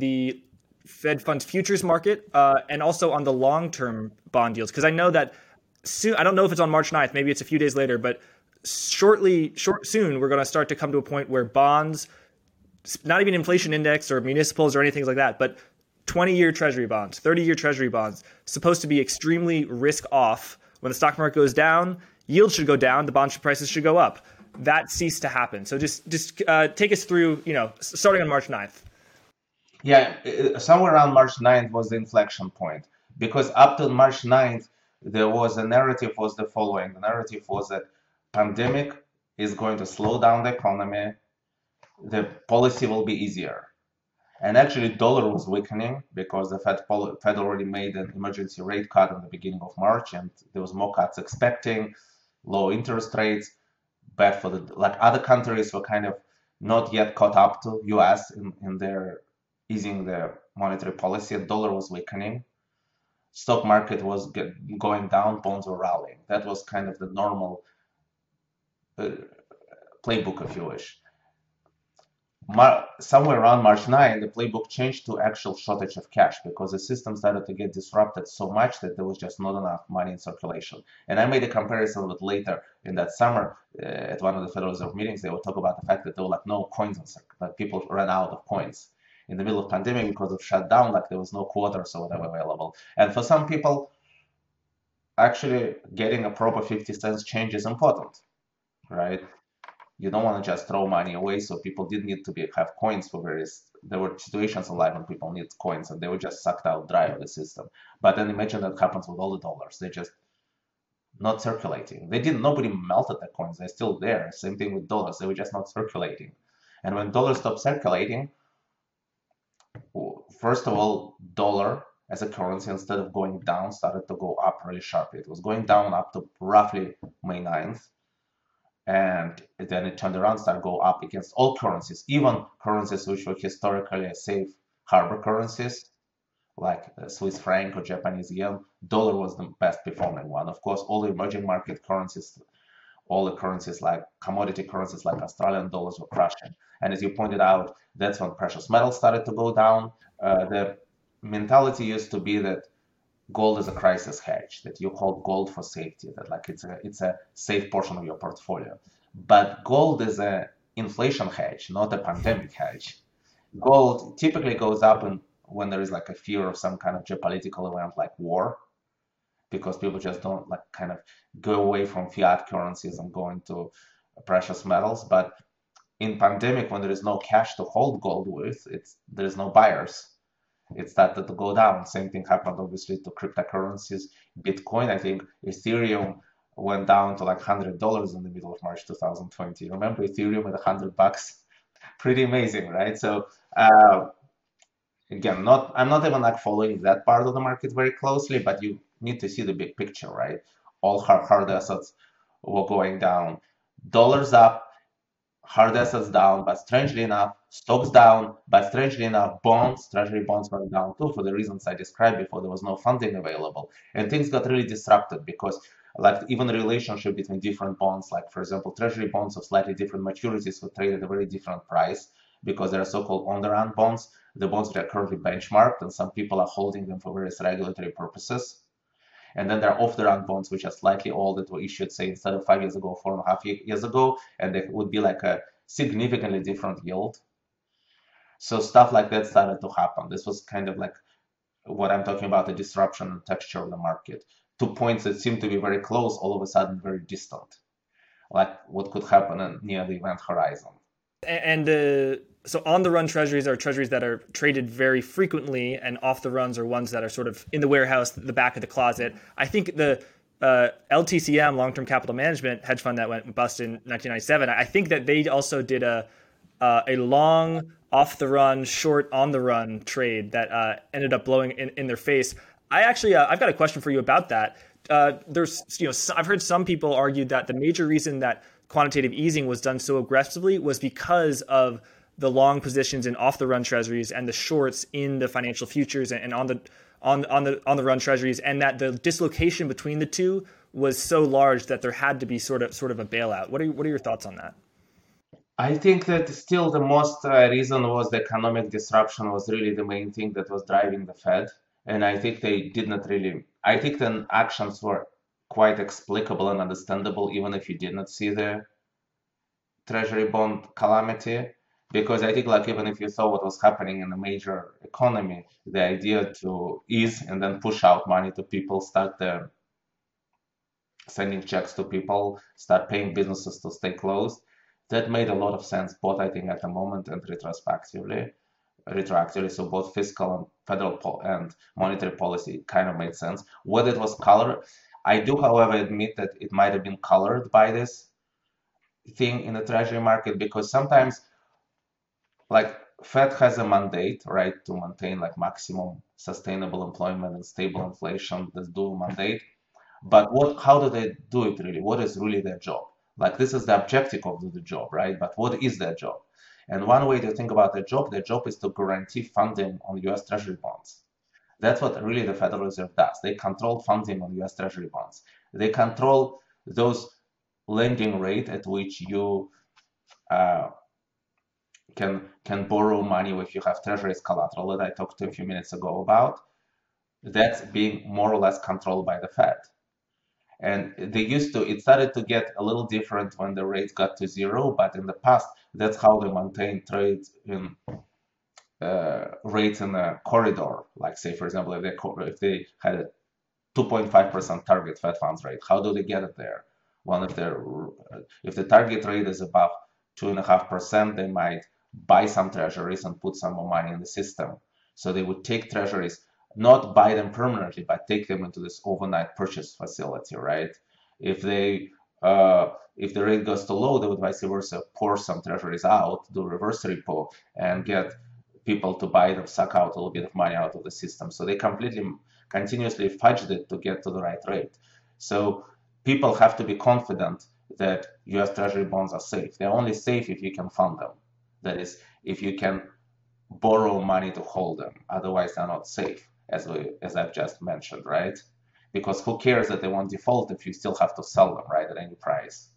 the Fed funds futures market and also on the long-term bond yields? Because I know that soon, I don't know if it's on March 9th, maybe it's a few days later, but soon we're going to start to come to a point where bonds, not even inflation index or municipals or anything like that, but 20-year treasury bonds, 30-year treasury bonds, supposed to be extremely risk-off. When the stock market goes down, yields should go down, the bond prices should go up. That ceased to happen. So just take us through, starting on March 9th. Yeah, somewhere around March 9th was the inflection point, because up to March 9th, there was a narrative was the following. The narrative was that pandemic is going to slow down the economy. The policy will be easier. And actually, dollar was weakening because the Fed already made an emergency rate cut in the beginning of March, and there was more cuts expecting, low interest rates. Bad for the, like other countries were kind of not yet caught up to US in their easing their monetary policy. The dollar was weakening, stock market was going down, bonds were rallying. That was kind of the normal playbook, if you wish. Somewhere around March 9, the playbook changed to actual shortage of cash because the system started to get disrupted so much that there was just not enough money in circulation. And I made a comparison with later in that summer at one of the Federal Reserve meetings. They would talk about the fact that there were like no coins on circuit, like people ran out of coins in the middle of pandemic because of shutdown, like there was no quarters or whatever available. And for some people, actually getting a proper 50 cents change is important, right? You don't want to just throw money away, so people did need to have coins for various. There were situations in life when people need coins, and they were just sucked out dry of the system. But then imagine that happens with all the dollars; they're just not circulating. Nobody melted the coins; they're still there. Same thing with dollars; they were just not circulating. And when dollars stop circulating, first of all, dollar as a currency, instead of going down, started to go up really sharply. It was going down up to roughly May 9th. And then it turned around, started go up against all currencies, even currencies which were historically safe harbor currencies, like Swiss franc or Japanese yen. Dollar was the best performing one. Of course, all the emerging market currencies, all the currencies like commodity currencies like Australian dollars were crashing. And as you pointed out, that's when precious metals started to go down. The mentality used to be that gold is a crisis hedge, that you hold gold for safety, that like it's a safe portion of your portfolio. But gold is an inflation hedge, not a pandemic hedge. Gold typically goes up when there is like a fear of some kind of geopolitical event like war, because people just don't like kind of go away from fiat currencies and go into precious metals. But in pandemic, when there is no cash to hold gold with, there is no buyers. It started to go down. Same thing happened, obviously, to cryptocurrencies. Bitcoin, I think, Ethereum went down to like $100 in the middle of March 2020. Remember Ethereum at $100? Pretty amazing, right? So again, I'm not even like following that part of the market very closely, but you need to see the big picture, right? All hard assets were going down. Dollars up, hard assets down, but strangely enough, stocks down, but strangely enough, bonds, treasury bonds went down too, for the reasons I described before. There was no funding available. And things got really disrupted because like even the relationship between different bonds, like for example, treasury bonds of slightly different maturities would trade at a very different price because they are so-called on-the-run bonds, the bonds that are currently benchmarked, and some people are holding them for various regulatory purposes. And then there are off-the-run bonds, which are slightly old, that were issued, say, instead of 5 years ago, 4.5 years ago, and they would be like a significantly different yield. So stuff like that started to happen. This was kind of like what I'm talking about, the disruption and texture of the market. Two points that seem to be very close, all of a sudden very distant, like what could happen near the event horizon. And so on-the-run treasuries are treasuries that are traded very frequently, and off-the-runs are ones that are sort of in the warehouse, the back of the closet. I think the LTCM, Long-Term Capital Management, hedge fund that went bust in 1997, I think that they also did a long off-the-run, short on-the-run trade that ended up blowing in their face. I actually, I've got a question for you about that. I've heard some people argue that the major reason that quantitative easing was done so aggressively was because of the long positions in off-the-run treasuries and the shorts in the financial futures and on the run treasuries, and that the dislocation between the two was so large that there had to be sort of a bailout. What are your thoughts on that? I think that still the most reason was the economic disruption was really the main thing that was driving the Fed, and I think they did not really. I think the actions were quite explicable and understandable, even if you did not see the treasury bond calamity, because I think like even if you saw what was happening in the major economy, the idea to ease and then push out money to people, start sending checks to people, start paying businesses to stay closed, that made a lot of sense, both I think at the moment and retroactively. So both fiscal and federal and monetary policy kind of made sense. Whether it was colored, I do, however, admit that it might have been colored by this thing in the treasury market, because sometimes like Fed has a mandate, right, to maintain like maximum sustainable employment and stable inflation, this dual mandate. But how do they do it really? What is really their job? Like this is the objective of the job, right? But what is their job? And one way to think about their job is to guarantee funding on US treasury bonds. That's what really the Federal Reserve does. They control funding on US Treasury bonds. They control those lending rate at which you can borrow money if you have Treasuries collateral that I talked a few minutes ago about. That's being more or less controlled by the Fed. And it started to get a little different when the rates got to zero, but in the past, that's how they maintained trades in rates in a corridor, like say for example if they had a 2.5% target Fed funds rate, how do they get it there? Well, if the target rate is above 2.5%, they might buy some treasuries and put some more money in the system. So they would take treasuries, not buy them permanently, but take them into this overnight purchase facility, right? If the rate goes too low, they would vice versa pour some treasuries out, do reverse repo, and get people to buy them, suck out a little bit of money out of the system. So they completely, continuously fudged it to get to the right rate. So people have to be confident that US Treasury bonds are safe. They're only safe if you can fund them. That is, if you can borrow money to hold them. Otherwise, they're not safe, as I've just mentioned, right? Because who cares that they won't default if you still have to sell them, right, at any price?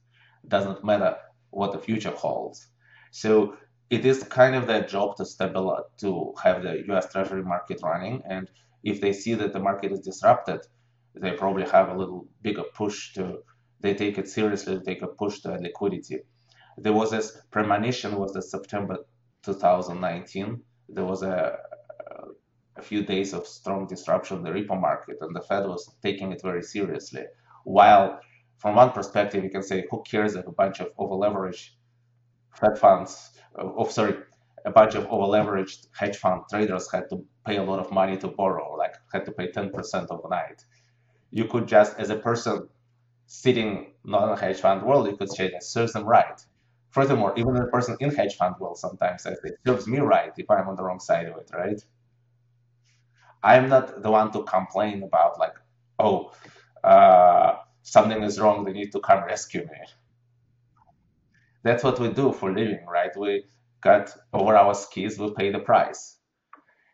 It doesn't matter what the future holds. So it is kind of their job to stabilize, to have the U.S. Treasury market running. And if they see that the market is disrupted, they probably have a little bigger push to, they take it seriously, take a push to liquidity. There was this premonition, was the September 2019. There was a few days of strong disruption in the repo market, and the Fed was taking it very seriously. While from one perspective, you can say, who cares if a bunch of overleveraged Fed funds, a bunch of overleveraged hedge fund traders had to pay a lot of money to borrow, like had to pay 10% overnight. You could just, as a person sitting not in a hedge fund world, you could say it serves them right. Furthermore, even the person in hedge fund world sometimes says it serves me right if I'm on the wrong side of it, right? I'm not the one to complain about like, oh, something is wrong, they need to come rescue me. That's what we do for a living, right? We got over our skis, we pay the price.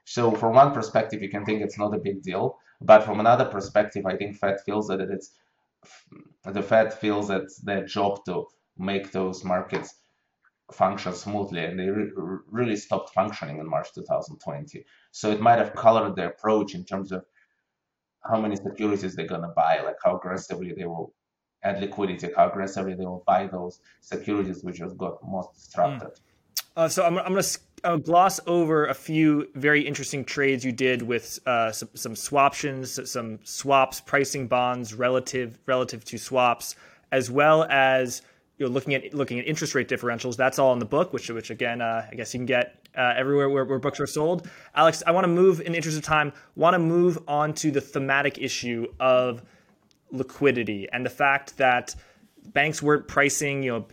So from one perspective, you can think it's not a big deal, but from another perspective, I think Fed feels that it's, the Fed feels that it's their job to make those markets function smoothly, and they really stopped functioning in March 2020. So it might have colored their approach in terms of how many securities they're gonna buy, like how aggressively they will add liquidity, how aggressively they will buy those securities which have got most disrupted. So I'm gonna gloss over a few very interesting trades you did with some swaptions, some swaps, pricing bonds relative to swaps, as well as looking at interest rate differentials. That's all in the book, which again, I guess you can get everywhere where books are sold. Alex, I want to move, in the interest of time, on to the thematic issue of liquidity and the fact that banks weren't pricing, your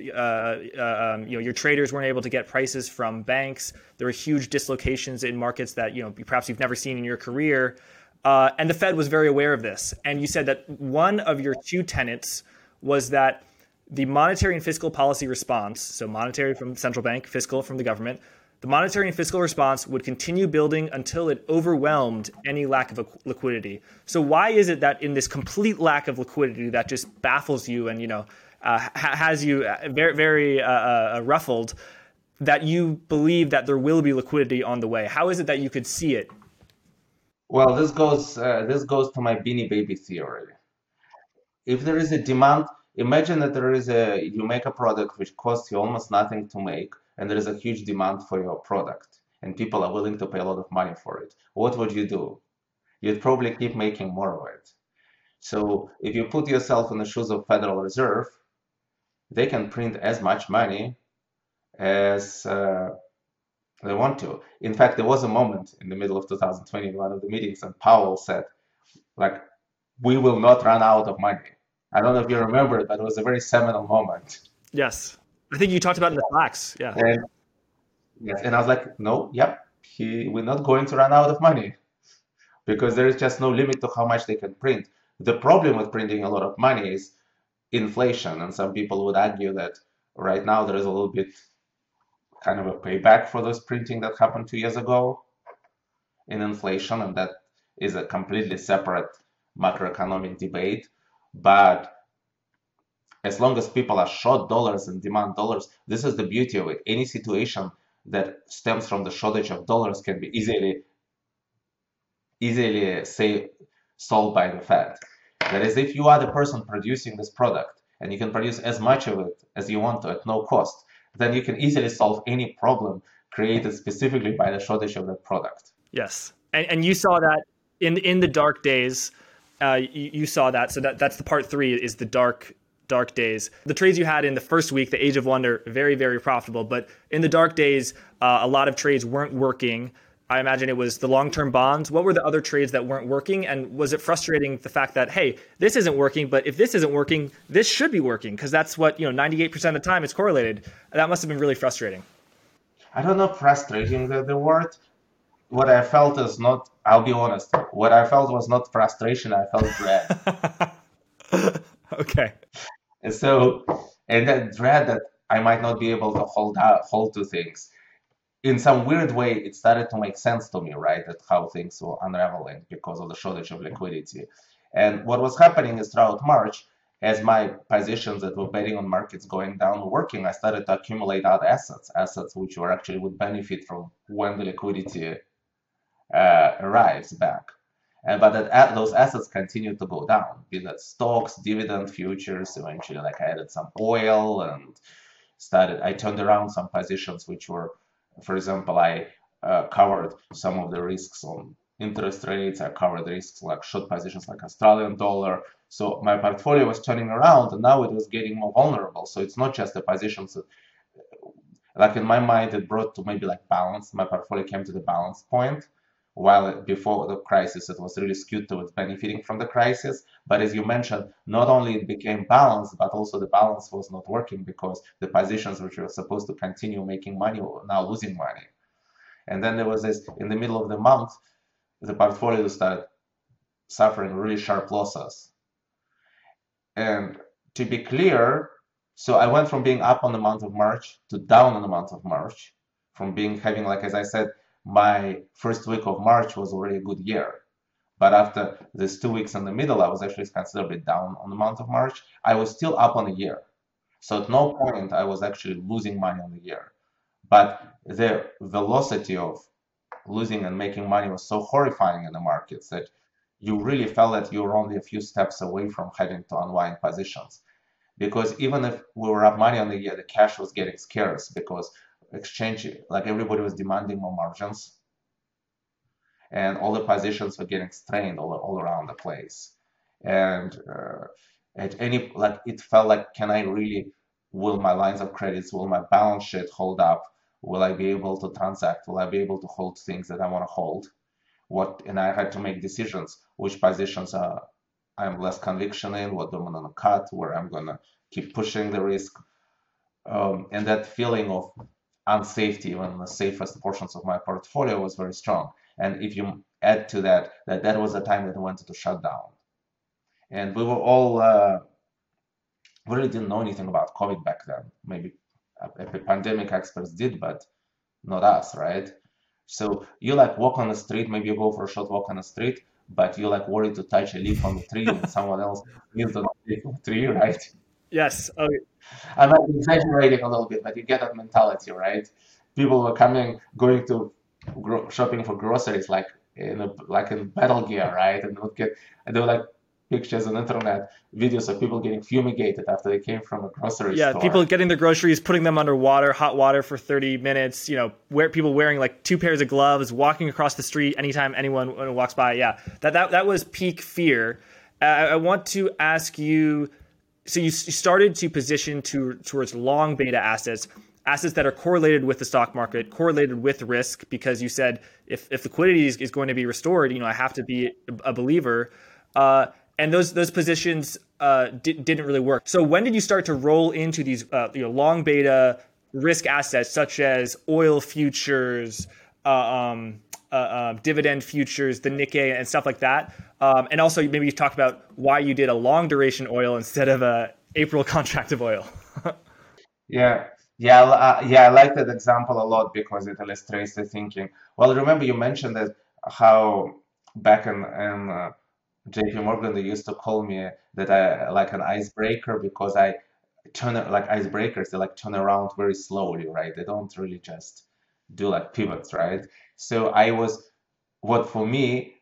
traders weren't able to get prices from banks. There were huge dislocations in markets that, perhaps you've never seen in your career. And the Fed was very aware of this. And you said that one of your two tenets was that the monetary and fiscal policy response, so monetary from central bank, fiscal from the government, the monetary and fiscal response would continue building until it overwhelmed any lack of liquidity. So why is it that in this complete lack of liquidity that just baffles you and has you very, very ruffled, that you believe that there will be liquidity on the way? How is it that you could see it? Well, this goes to my Beanie Baby theory. If there is a demand, imagine that you make a product which costs you almost nothing to make, and there is a huge demand for your product, and people are willing to pay a lot of money for it. What would you do? You'd probably keep making more of it. So if you put yourself in the shoes of Federal Reserve, they can print as much money as they want to. In fact, there was a moment in the middle of 2020, one of the meetings, and Powell said, like, we will not run out of money. I don't know if you remember it, but it was a very seminal moment. Yes. I think you talked about it in the Blacks. Yeah. And I was like, no, yep, we're not going to run out of money because there is just no limit to how much they can print. The problem with printing a lot of money is inflation. And some people would argue that right now there is a little bit kind of a payback for this printing that happened 2 years ago in inflation. And that is a completely separate macroeconomic debate. But as long as people are short dollars and demand dollars, this is the beauty of it. Any situation that stems from the shortage of dollars can be easily solved by the Fed. That is, if you are the person producing this product and you can produce as much of it as you want to at no cost, then you can easily solve any problem created specifically by the shortage of that product. Yes. And you saw that in the dark days. You saw that. So that's the part three, is the dark days. The trades you had in the first week, the Age of Wonder, very, very profitable. But in the dark days, a lot of trades weren't working. I imagine it was the long-term bonds. What were the other trades that weren't working? And was it frustrating, the fact that, hey, this isn't working, but if this isn't working, this should be working, because that's what, 98% of the time it's correlated. That must have been really frustrating. I don't know, frustrating, the word. What I felt is not, I'll be honest, what I felt was not frustration, I felt dread. Okay. So, and that dread that I might not be able to hold to things. In some weird way, it started to make sense to me, right? That how things were unraveling because of the shortage of liquidity. And what was happening is throughout March, as my positions that were betting on markets going down were working, I started to accumulate other assets which were actually would benefit from when the liquidity arrives back. But that those assets continued to go down, be that stocks, dividend, futures. Eventually, like, I added some oil and started, I turned around some positions which were, for example, I covered some of the risks on interest rates. I covered risks like short positions like Australian dollar. So my portfolio was turning around, and now it was getting more vulnerable. So it's not just the positions that, like, in my mind, it brought to maybe like balance. My portfolio came to the balance point, while before the crisis it was really skewed towards benefiting from the crisis. But as you mentioned, not only it became balanced, but also the balance was not working, because the positions which were supposed to continue making money were now losing money. And then there was this, in the middle of the month, the portfolio started suffering really sharp losses. And to be clear, so I went from being up on the month of March to down on the month of March, from being having, like, as I said, my first week of March was already a good year. But after these 2 weeks in the middle, I was actually considerably down on the month of March. I was still up on the year. So at no point I was actually losing money on the year. But the velocity of losing and making money was so horrifying in the markets that you really felt that you were only a few steps away from having to unwind positions. Because even if we were up money on the year, the cash was getting scarce, because exchange, like, everybody was demanding more margins, and all the positions were getting strained all around the place. And at any, like, it felt like, can I really, will my lines of credits, will my balance sheet hold up, will I be able to transact, will I be able to hold things that I want to hold? What, and I had to make decisions, which positions are I'm less conviction in, what I'm gonna cut, where I'm gonna keep pushing the risk, and that feeling of unsafety, even the safest portions of my portfolio, was very strong. And if you add to that, that was the time that I wanted to shut down. And we were all, we really didn't know anything about COVID back then. Maybe pandemic experts did, but not us, right? So you, like, walk on the street, maybe you go for a short walk on the street, but you're, like, worried to touch a leaf on the tree and someone else leaves on the tree, right? Yes. Okay. I might be exaggerating a little bit, but you get that mentality, right? People were coming, going to shopping for groceries, like in battle gear, right? And they were like pictures on the internet, videos of people getting fumigated after they came from a grocery store. Yeah, people getting their groceries, putting them under water, hot water for 30 minutes. You know, where people wearing like 2 pairs of gloves, walking across the street anytime anyone walks by. Yeah, that was peak fear. I want to ask you. So you started to position towards long beta assets that are correlated with the stock market, correlated with risk, because you said if liquidity is going to be restored, you know, I have to be a believer. And those positions didn't really work. So when did you start to roll into these long beta risk assets, such as oil futures, dividend futures, the Nikkei, and stuff like that? And also, maybe you talked about why you did a long duration oil instead of a April contract of oil. Yeah. I like that example a lot because it illustrates the thinking. Well, remember you mentioned that how back in J.P. Morgan they used to call me that I like an icebreaker because I turn like icebreakers. They like turn around very slowly, right? They don't really just do like pivots, right? So I was what for me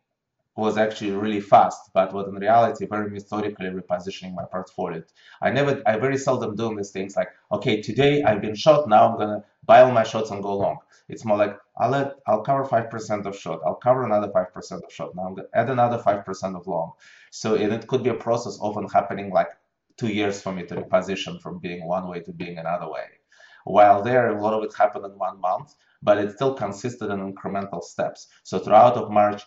was actually really fast, but what in reality very methodically repositioning my portfolio. I very seldom doing these things like, okay, today I've been short, now I'm gonna buy all my shorts and go long. It's more like I'll cover 5% of short, I'll cover another 5% of short, now I'm gonna add another 5% of long. So it could be a process often happening like 2 years for me to reposition from being one way to being another way. While there, a lot of it happened in 1 month, but it still consisted in incremental steps. So throughout of March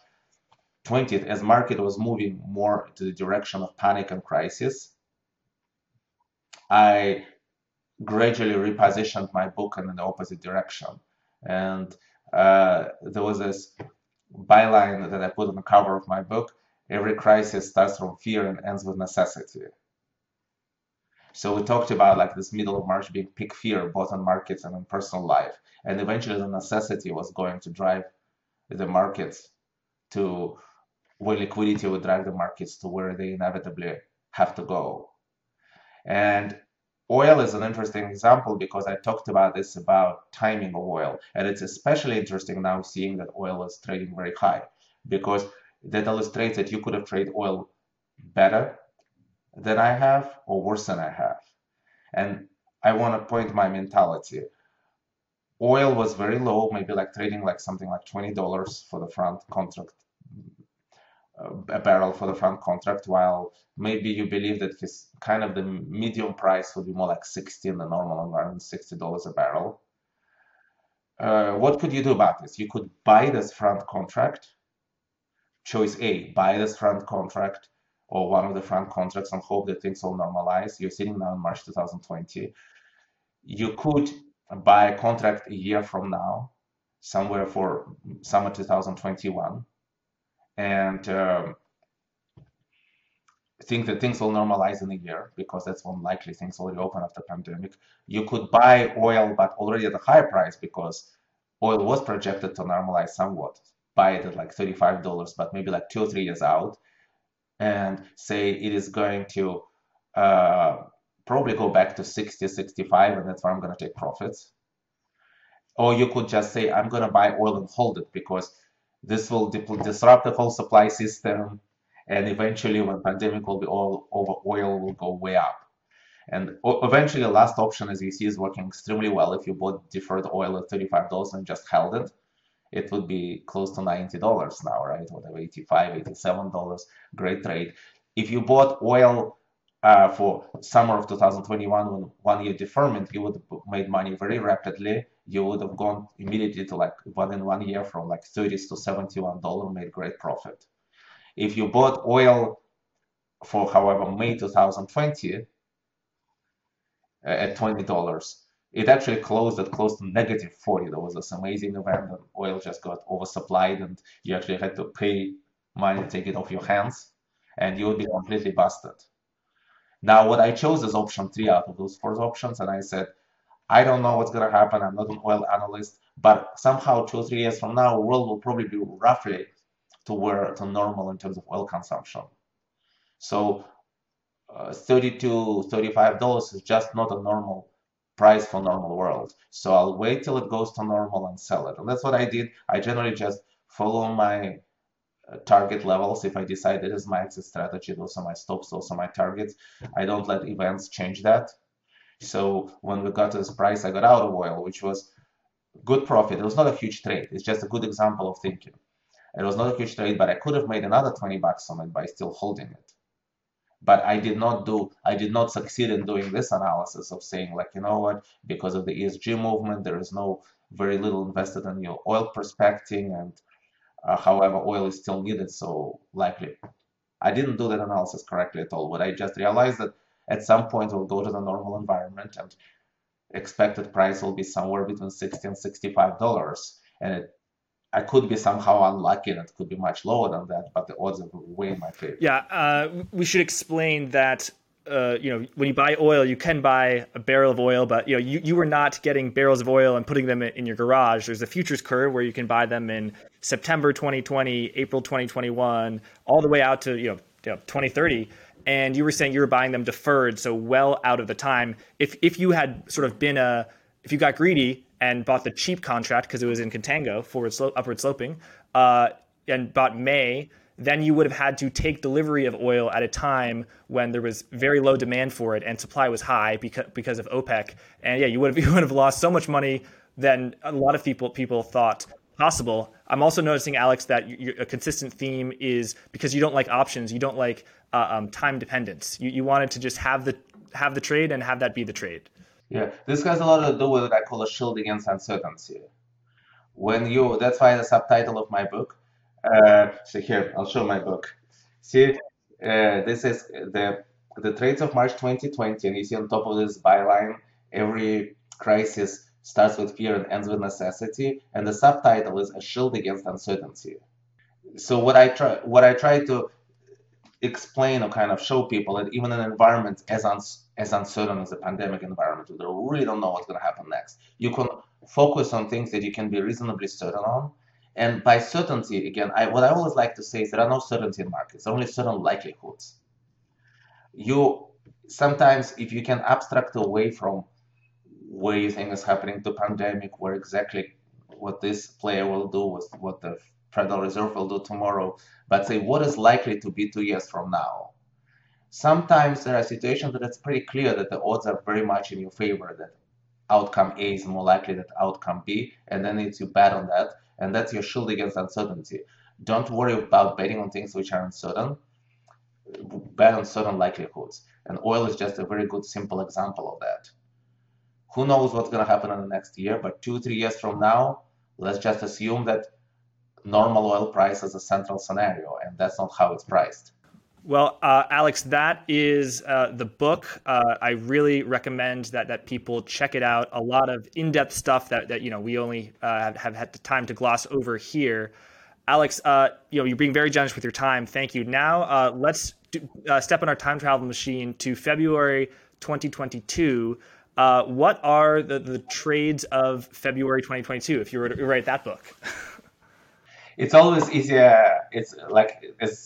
20th, as market was moving more to the direction of panic and crisis, I gradually repositioned my book in the opposite direction. And there was this byline that I put on the cover of my book: every crisis starts from fear and ends with necessity. So we talked about like this middle of March being peak fear, both on markets and in personal life. And eventually the necessity was going to drive the markets to where liquidity would drive the markets to where they inevitably have to go. And oil is an interesting example because I talked about this, about timing of oil. And it's especially interesting now seeing that oil is trading very high, because that illustrates that you could have traded oil better than I have or worse than I have. And I want to point my mentality. Oil was very low, maybe like trading like something like $20 for the front contract, a barrel for the front contract, while maybe you believe that his kind of the medium price would be more like 60 in the normal environment, $60 a barrel. What could you do about this? You could buy this front contract. Choice A, buy this front contract or one of the front contracts and hope that things will normalize. You're sitting now in March 2020. You could buy a contract a year from now, somewhere for summer 2021, and think that things will normalize in a year, because that's unlikely, things will reopen after pandemic. You could buy oil, but already at a higher price, because oil was projected to normalize somewhat. Buy it at like $35, but maybe like 2 or 3 years out, and say it is going to probably go back to 60, 65, and that's where I'm going to take profits. Or you could just say, I'm going to buy oil and hold it, because this will disrupt the whole supply system, and eventually when pandemic will be all over, oil will go way up. And eventually the last option, as you see, is working extremely well. If you bought deferred oil at $35 and just held it, it would be close to $90 now, right? Whatever, $85, $87, great trade. If you bought oil for summer of 2021 with 1 year deferment, you would have made money very rapidly. You would have gone immediately to like within 1 year from like $30 to $71, made great profit. If you bought oil for, however, May 2020 at $20, it actually closed at close to negative $40. There was this amazing event that oil just got oversupplied, and you actually had to pay money to take it off your hands, and you would be completely busted. Now, what I chose is option 3 out of those 4 options, and I said, I don't know what's going to happen, I'm not an oil analyst, but somehow 2 or 3 years from now, the world will probably be roughly to normal in terms of oil consumption. So $32, $35 is just not a normal price for normal world. So I'll wait till it goes to normal and sell it. And that's what I did. I generally just follow my target levels. If I decide that is my exit strategy, those are my stops, those are my targets. I don't let events change that. So when we got to this price, I got out of oil, which was good profit. It was not a huge trade. It's just a good example of thinking. It was not a huge trade, but I could have made another $20 on it by still holding it. But I did not succeed in doing this analysis of saying, like, you know what, because of the ESG movement, there is very little invested in your oil prospecting, and however, oil is still needed, so likely. I didn't do that analysis correctly at all, but I just realized that at some point we'll go to the normal environment and expected price will be somewhere between $60 and $65. And I could be somehow unlucky and it could be much lower than that, but the odds are way in my favor. Yeah, we should explain that. When you buy oil, you can buy a barrel of oil, but you were not getting barrels of oil and putting them in your garage. There's a futures curve where you can buy them in September 2020, April 2021, all the way out to 2030. And you were saying you were buying them deferred, so well out of the time. If you had sort of if you got greedy and bought the cheap contract because it was in contango, upward sloping, and bought May, then you would have had to take delivery of oil at a time when there was very low demand for it and supply was high because of OPEC. And yeah, you would have lost so much money than a lot of people thought possible. I'm also noticing, Alex, that a consistent theme is because you don't like options, you don't like time dependence. You wanted to just have the trade and have that be the trade. Yeah, this has a lot to do with what I call a shield against uncertainty. That's why the subtitle of my book. So here, I'll show my book. See, this is the Trades of March 2020, and you see on top of this byline, every crisis starts with fear and ends with necessity, and the subtitle is a shield against uncertainty. So what I try to explain or kind of show people that even an environment as uncertain as a pandemic environment, where we really don't know what's going to happen next, you can focus on things that you can be reasonably certain on. And by certainty, again, what I always like to say is there are no certainty in markets, only certain likelihoods. You sometimes if you can abstract away from way things happening to pandemic, where exactly what this player will do with what the Federal Reserve will do tomorrow, but say what is likely to be 2 years from now. Sometimes there are situations that it's pretty clear that the odds are very much in your favor, that outcome A is more likely than outcome B, and then it's you bet on that, and that's your shield against uncertainty. Don't worry about betting on things which are uncertain. Bet on certain likelihoods, and oil is just a very good simple example of that. Who knows what's going to happen in the next year, but 2-3 years from now, let's just assume that normal oil price is a central scenario, and that's not how it's priced. Well, Alex, that is the book. I really recommend that people check it out. A lot of in-depth stuff that you know we only have had the time to gloss over here. Alex, you're being very generous with your time. Thank you. Now, let's step on our time travel machine to February 2022. What are the trades of February 2022? If you were to write that book. It's always easier. It's like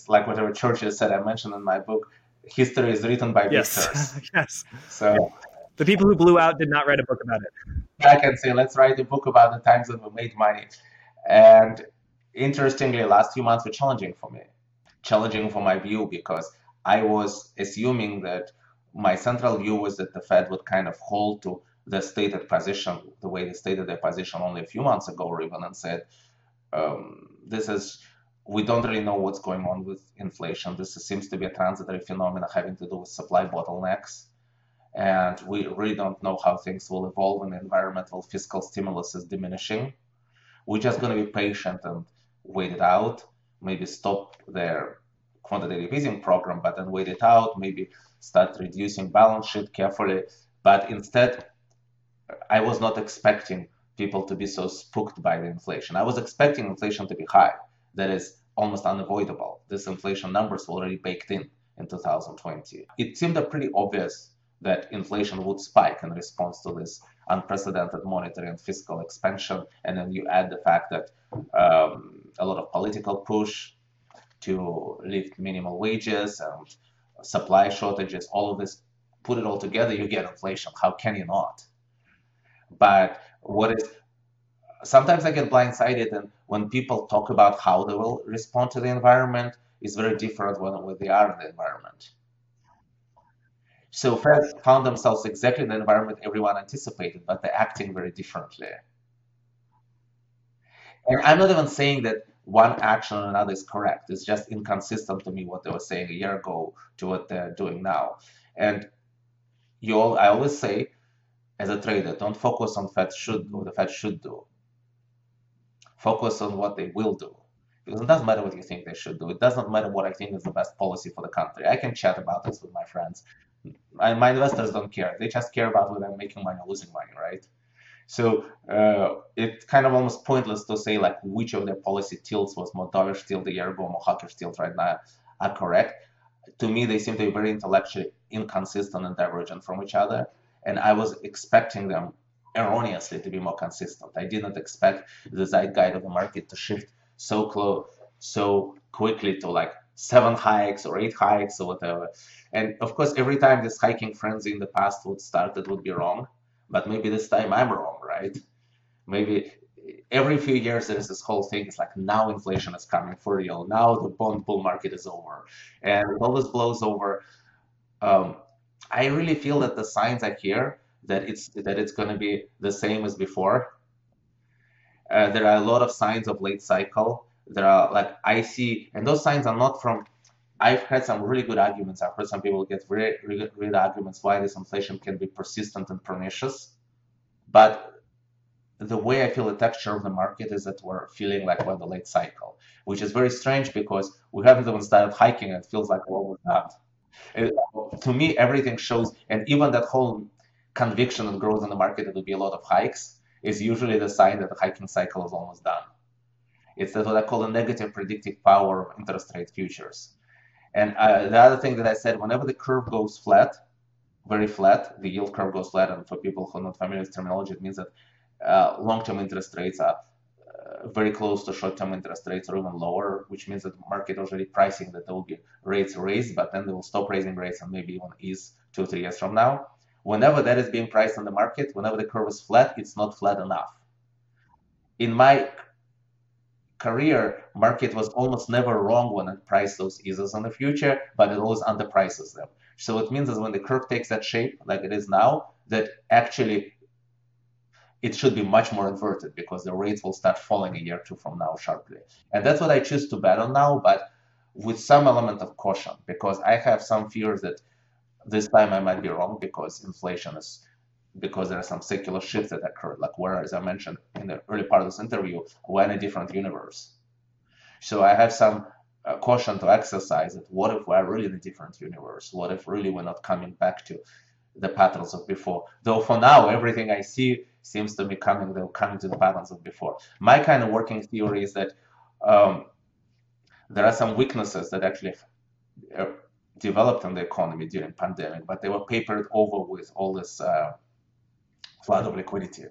whatever Churchill said. I mentioned in my book, history is written by victors. Yes. So the people who blew out did not write a book about it. I can say, let's write a book about the times that we made money. And interestingly, last few months were challenging for me. Challenging for my view, because I was assuming that my central view was that the Fed would kind of hold to the stated position, the way they stated their position only a few months ago, or even, and said, we don't really know what's going on with inflation. This seems to be a transitory phenomenon having to do with supply bottlenecks. And we really don't know how things will evolve, and the environmental fiscal stimulus is diminishing. We're just going to be patient and wait it out, maybe stop their quantitative easing program, but then wait it out, maybe start reducing balance sheet carefully. But instead, I was not expecting people to be so spooked by the inflation. I was expecting inflation to be high. That is almost unavoidable. This inflation numbers were already baked in 2020. It seemed pretty obvious that inflation would spike in response to this unprecedented monetary and fiscal expansion. And then you add the fact that a lot of political push to lift minimum wages and supply shortages, all of this, put it all together, you get inflation. How can you not? But sometimes I get blindsided, and when people talk about how they will respond to the environment, it's very different when they are in the environment. So Fed found themselves exactly in the environment everyone anticipated, but they're acting very differently. And I'm not even saying that one action or another is correct. It's just inconsistent to me what they were saying a year ago to what they're doing now. And I always say, as a trader, don't focus on what the Fed should do. Focus on what they will do. Because it doesn't matter what you think they should do. It doesn't matter what I think is the best policy for the country. I can chat about this with my friends. My investors don't care. They just care about whether I'm making money or losing money, right? So it's kind of almost pointless to say like which of their policy tilts was more dovish tilt a year ago, more hawkish tilt right now are correct. To me, they seem to be very intellectually inconsistent and divergent from each other. And I was expecting them erroneously to be more consistent. I did not expect the zeitgeist of the market to shift so quickly to like 7 hikes or 8 hikes or whatever. And of course, every time this hiking frenzy in the past would start, it would be wrong. But maybe this time I'm wrong, right? Maybe every few years there's this whole thing. It's like, now inflation is coming for real. Now the bond bull market is over. And it always blows over. I really feel that the signs are here, that it's going to be the same as before. There are a lot of signs of late cycle. There are and those signs are not from, I've had some really good arguments. I've heard some people get really, really good arguments why this inflation can be persistent and pernicious. But the way I feel the texture of the market is that we're feeling like we're in the late cycle, which is very strange because we haven't even started hiking and it feels like we're almost not. To me, everything shows, and even that whole conviction and growth in the market that will be a lot of hikes is usually the sign that the hiking cycle is almost done. It's what I call the negative predictive power of interest rate futures. And the other thing that I said, whenever the curve goes flat, very flat, the yield curve goes flat, and for people who are not familiar with terminology, it means that long-term interest rates are very close to short-term interest rates or even lower, which means that the market already pricing that there will be rates raised, but then they will stop raising rates and maybe even ease 2 or 3 years from now. Whenever that is being priced on the market, whenever the curve is flat, it's not flat enough. In my career, market was almost never wrong when it priced those eases in the future, but it always underprices them. So it means that when the curve takes that shape, like it is now, that actually it should be much more inverted because the rates will start falling a year or two from now sharply. And that's what I choose to bet on now, but with some element of caution, because I have some fears that this time I might be wrong because inflation is, because there are some secular shifts that occur, like where, as I mentioned in the early part of this interview, we're in a different universe. So I have some caution to exercise that what if we're really in a different universe? What if really we're not coming back to the patterns of before? Though for now, everything I see seems to be coming to the patterns of before. My kind of working theory is that there are some weaknesses that actually developed in the economy during the pandemic, but they were papered over with all this flood of liquidity.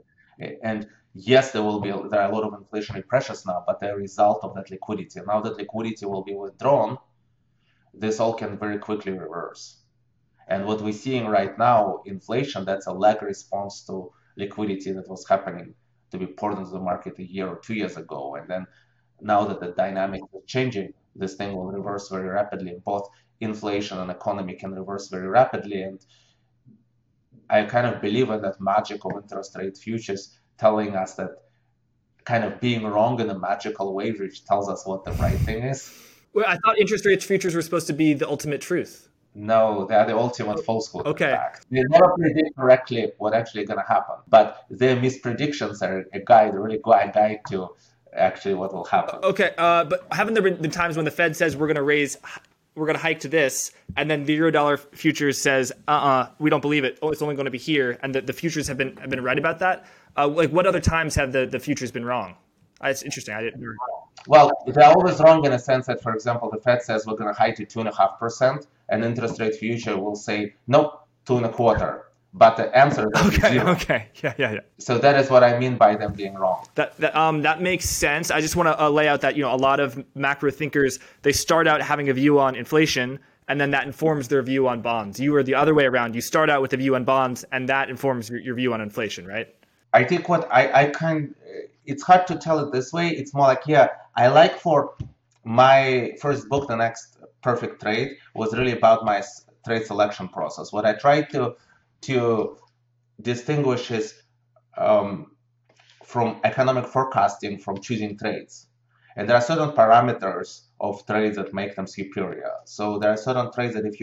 And yes, there are a lot of inflationary pressures now, but they're a result of that liquidity. Now that liquidity will be withdrawn, this all can very quickly reverse. And what we're seeing right now, inflation, that's a lag response to liquidity that was happening to be poured into the market a year or 2 years ago. And then now that the dynamic is changing, this thing will reverse very rapidly. Both inflation and economy can reverse very rapidly. And I kind of believe in that magic of interest rate futures telling us that kind of being wrong in a magical way, which tells us what the right thing is. Well, I thought interest rate futures were supposed to be the ultimate truth. No, they are the ultimate falsehood. Okay. They never predict correctly what actually going to happen, but their mispredictions are a guide, really a guide to actually what will happen. Okay, but haven't there been times when the Fed says we're going to hike to this, and then the Eurodollar futures says, we don't believe it. Oh, it's only going to be here, and the futures have been right about that. Like, what other times have the futures been wrong? It's interesting. I didn't. Well, they're always wrong in a sense that, for example, the Fed says we're going to hike to 2.5%, and interest rate future will say no, 2.25%. But the answer is zero. Okay, yeah. So that is what I mean by them being wrong. That makes sense. I just want to lay out that a lot of macro thinkers, they start out having a view on inflation, and then that informs their view on bonds. You are the other way around. You start out with a view on bonds, and that informs your view on inflation, right? I think what it's hard to tell it this way. It's more like, I like for my first book, The Next Perfect Trade, was really about my trade selection process. What I tried to distinguish is from economic forecasting from choosing trades. And there are certain parameters of trades that make them superior. So there are certain trades that if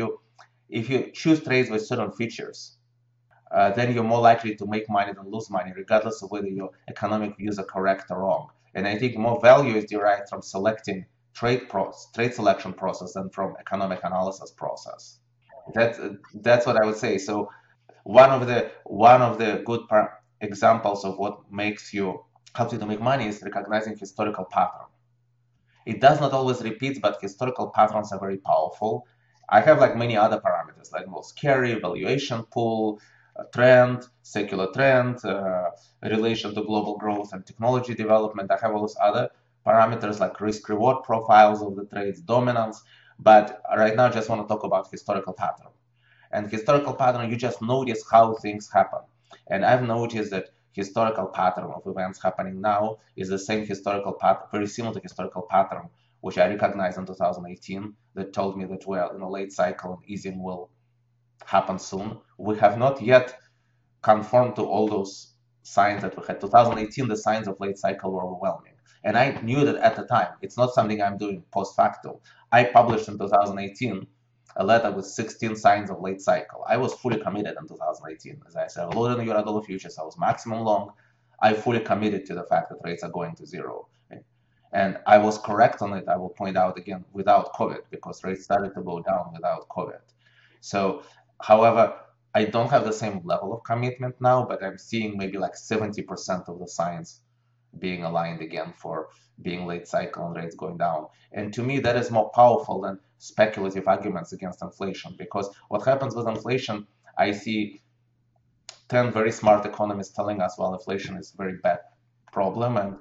you choose trades with certain features, then you're more likely to make money than lose money, regardless of whether your economic views are correct or wrong. And I think more value is derived from selecting trade selection process than from economic analysis process. That's what I would say. So one of the good examples of what helps you to make money is recognizing historical pattern. It does not always repeat, but historical patterns are very powerful. I have like many other parameters, like most carry, valuation pool, trend, secular trend, relation to global growth and technology development. I have all those other parameters like risk-reward profiles of the trades, dominance. But right now, I just want to talk about historical pattern. And historical pattern, you just notice how things happen. And I've noticed that historical pattern of events happening now is the same historical pattern, very similar to historical pattern, which I recognized in 2018, that told me that we're in a late cycle and easing will happen soon. We have not yet conformed to all those signs that we had. 2018, the signs of late cycle were overwhelming. And I knew that at the time. It's not something I'm doing post facto. I published in 2018 a letter with 16 signs of late cycle. I was fully committed in 2018. As I said, I loaded in the Eurodollar futures. I was maximum long. I fully committed to the fact that rates are going to zero. And I was correct on it, I will point out again, without COVID, because rates started to go down without COVID. So, however, I don't have the same level of commitment now, but I'm seeing maybe like 70% of the signs being aligned again for being late cycle and rates going down. And to me, that is more powerful than speculative arguments against inflation, because what happens with inflation, I see 10 very smart economists telling us, well, inflation is a very bad problem, and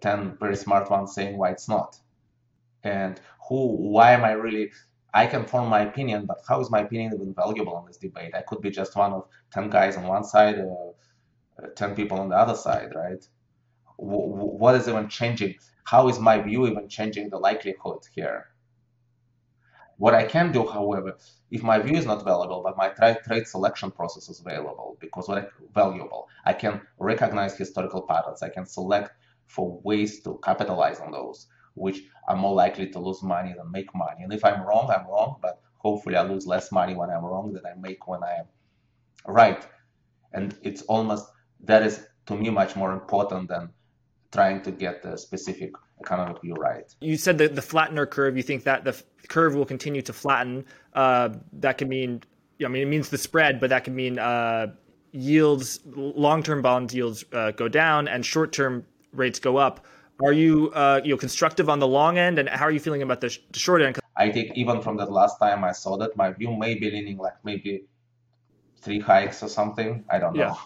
10 very smart ones saying why it's not. And why am I really, I can form my opinion, but how is my opinion even valuable in this debate? I could be just one of 10 guys on one side or 10 people on the other side, right? What is even changing? How is my view even changing the likelihood here? What I can do, however, if my view is not valuable, but my trade selection process is available, because what I, valuable, I can recognize historical patterns. I can select for ways to capitalize on those, which are more likely to lose money than make money. And if I'm wrong, I'm wrong, but hopefully I lose less money when I'm wrong than I make when I am right. And it's almost, that is to me much more important than trying to get the specific economic view right. You said that the flattener curve, you think that the curve will continue to flatten. That can mean, I mean, it means the spread, but that can mean yields, long-term bond yields go down and short-term rates go up. Are you constructive on the long end, and how are you feeling about the short end? I think even from that last time I saw that, my view may be leaning like maybe 3 hikes or something. I don't know.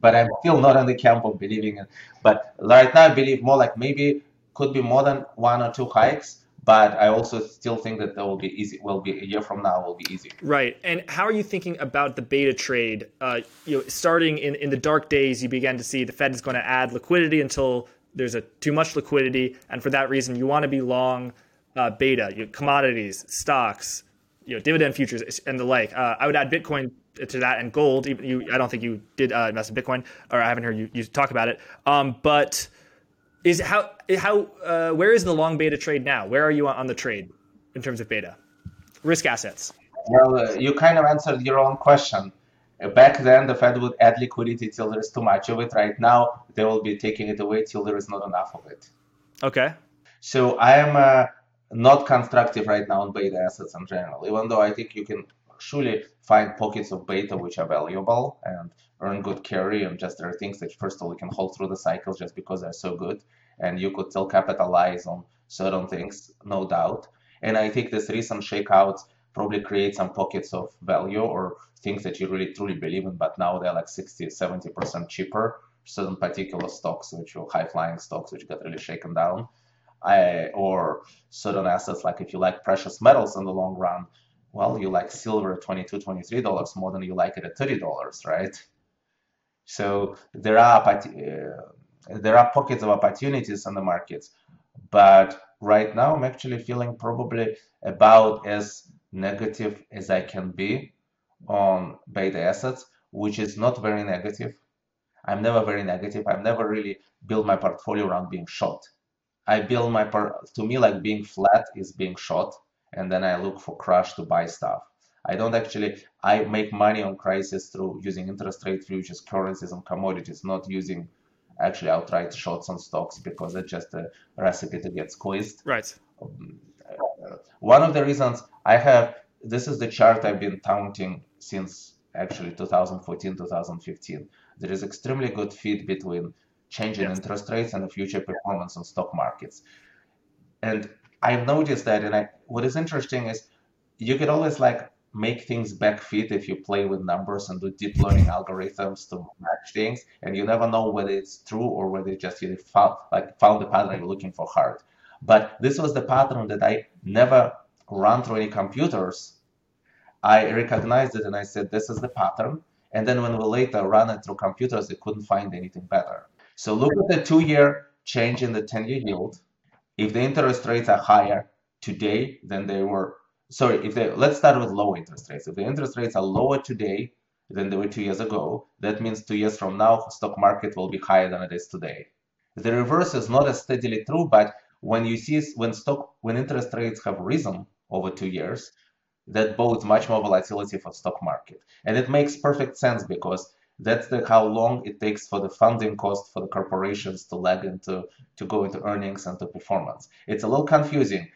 But I'm still not in the camp of believing it. But right now I believe more like maybe could be more than 1 or 2 hikes. But I also still think that that will be easy. Will be a year from now will be easy. Right. And how are you thinking about the beta trade? Starting in the dark days, you began to see the Fed is going to add liquidity until there's too much liquidity, and for that reason, you want to be long beta, commodities, stocks, dividend futures, and the like. I would add Bitcoin to that and gold. I don't think you did invest in Bitcoin, or I haven't heard you talk about it. But is how where is the long beta trade now? Where are you on the trade in terms of beta risk assets? Well, you kind of answered your own question. Back then, the Fed would add liquidity till there is too much of it. Right now, they will be taking it away till there is not enough of it. Okay. So I am not constructive right now on beta assets in general, even though I think you can surely find pockets of beta which are valuable and earn good carry, and just there are things that, first of all, you can hold through the cycles just because they're so good, and you could still capitalize on certain things, no doubt. And I think this recent shakeouts probably create some pockets of value or things that you really truly believe in, but now they're like 60, 70% cheaper. Certain particular stocks, which were high-flying stocks, which got really shaken down, or certain assets, like if you like precious metals in the long run, well, you like silver at $22, $23 more than you like it at $30, right? So there are pockets of opportunities in the markets, but right now I'm actually feeling probably about as negative as I can be on beta assets, which is not very negative. I'm never very negative. I've never really built my portfolio around being short. I build my to me, like being flat is being short, and then I look for crash to buy stuff. I don't actually, I make money on crisis through using interest rate futures, currencies, and commodities, not using actually outright shorts on stocks, because it's just a recipe to get squeezed. Right. One of the reasons I have, this is the chart I've been touting since actually 2014, 2015. There is extremely good fit between change in interest rates and the future performance on stock markets. And I've noticed that, and what is interesting is you could always like make things backfit if you play with numbers and do deep learning algorithms to match things, and you never know whether it's true or whether it just really found the pattern you're looking for hard. But this was the pattern that I never run through any computers. I recognized it and I said, this is the pattern. And then when we later ran it through computers, it couldn't find anything better. So look at the 2-year change in the 10-year yield. If the interest rates are higher today than they were, let's start with low interest rates. If the interest rates are lower today than they were 2 years ago, that means 2 years from now, the stock market will be higher than it is today. The reverse is not as steadily true, but when you see when interest rates have risen over 2 years, that bodes much more volatility for stock market, and it makes perfect sense because that's how long it takes for the funding cost for the corporations to lag into to go into earnings and to performance. It's a little confusing.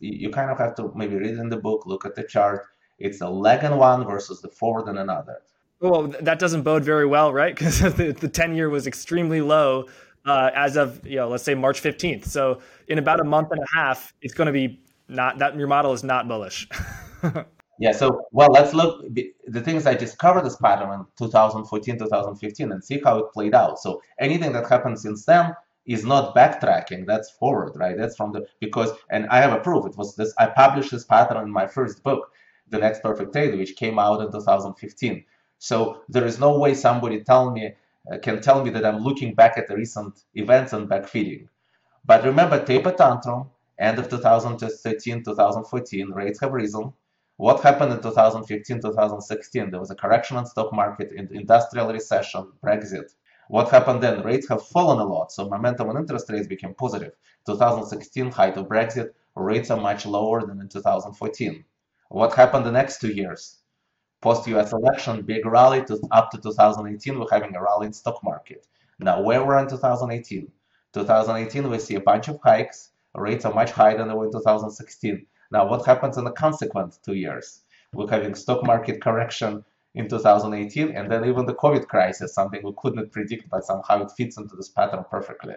You kind of have to maybe read in the book, look at the chart. It's a lag in one versus the forward in another. Well, that doesn't bode very well, right? Because the 10-year was extremely low. As of, let's say March 15th. So in about a month and a half, it's going to be your model is not bullish. Yeah. So, well, let's look. The things I discovered this pattern in 2014, 2015 and see how it played out. So anything that happened since then is not backtracking. That's forward, right? That's from the, because, and I have a proof. It was this, I published this pattern in my first book, The Next Perfect Trade, which came out in 2015. So there is no way somebody can tell me that I'm looking back at the recent events and backfeeding. But remember, taper tantrum, end of 2013, 2014, rates have risen. What happened in 2015, 2016? There was a correction on stock market, industrial recession, Brexit. What happened then? Rates have fallen a lot, so momentum on interest rates became positive. 2016, height of Brexit, rates are much lower than in 2014. What happened the next 2 years? Post-US election, big rally up to 2018, we're having a rally in stock market. Now, where we're in 2018? 2018, we see a bunch of hikes. Rates are much higher than they were in 2016. Now, what happens in the consequent 2 years? We're having stock market correction in 2018, and then even the COVID crisis, something we could not predict, but somehow it fits into this pattern perfectly.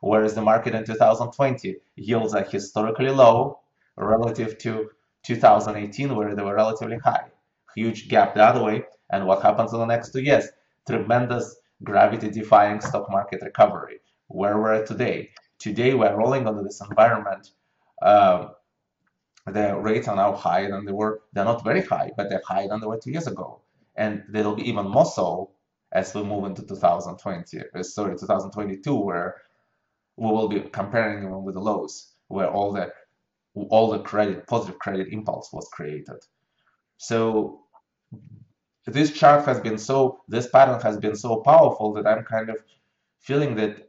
Whereas the market in 2020, yields are historically low relative to 2018, where they were relatively high. Huge gap the other way. And what happens in the next 2 years? Tremendous gravity-defying stock market recovery. Where we're at today. Today, we're rolling under this environment. The rates are now higher than they were. They're not very high, but they're higher than they were 2 years ago. And they'll be even more so as we move into 2022, where we will be comparing them with the lows, where all the credit, positive credit impulse was created. So this pattern has been so powerful that I'm kind of feeling that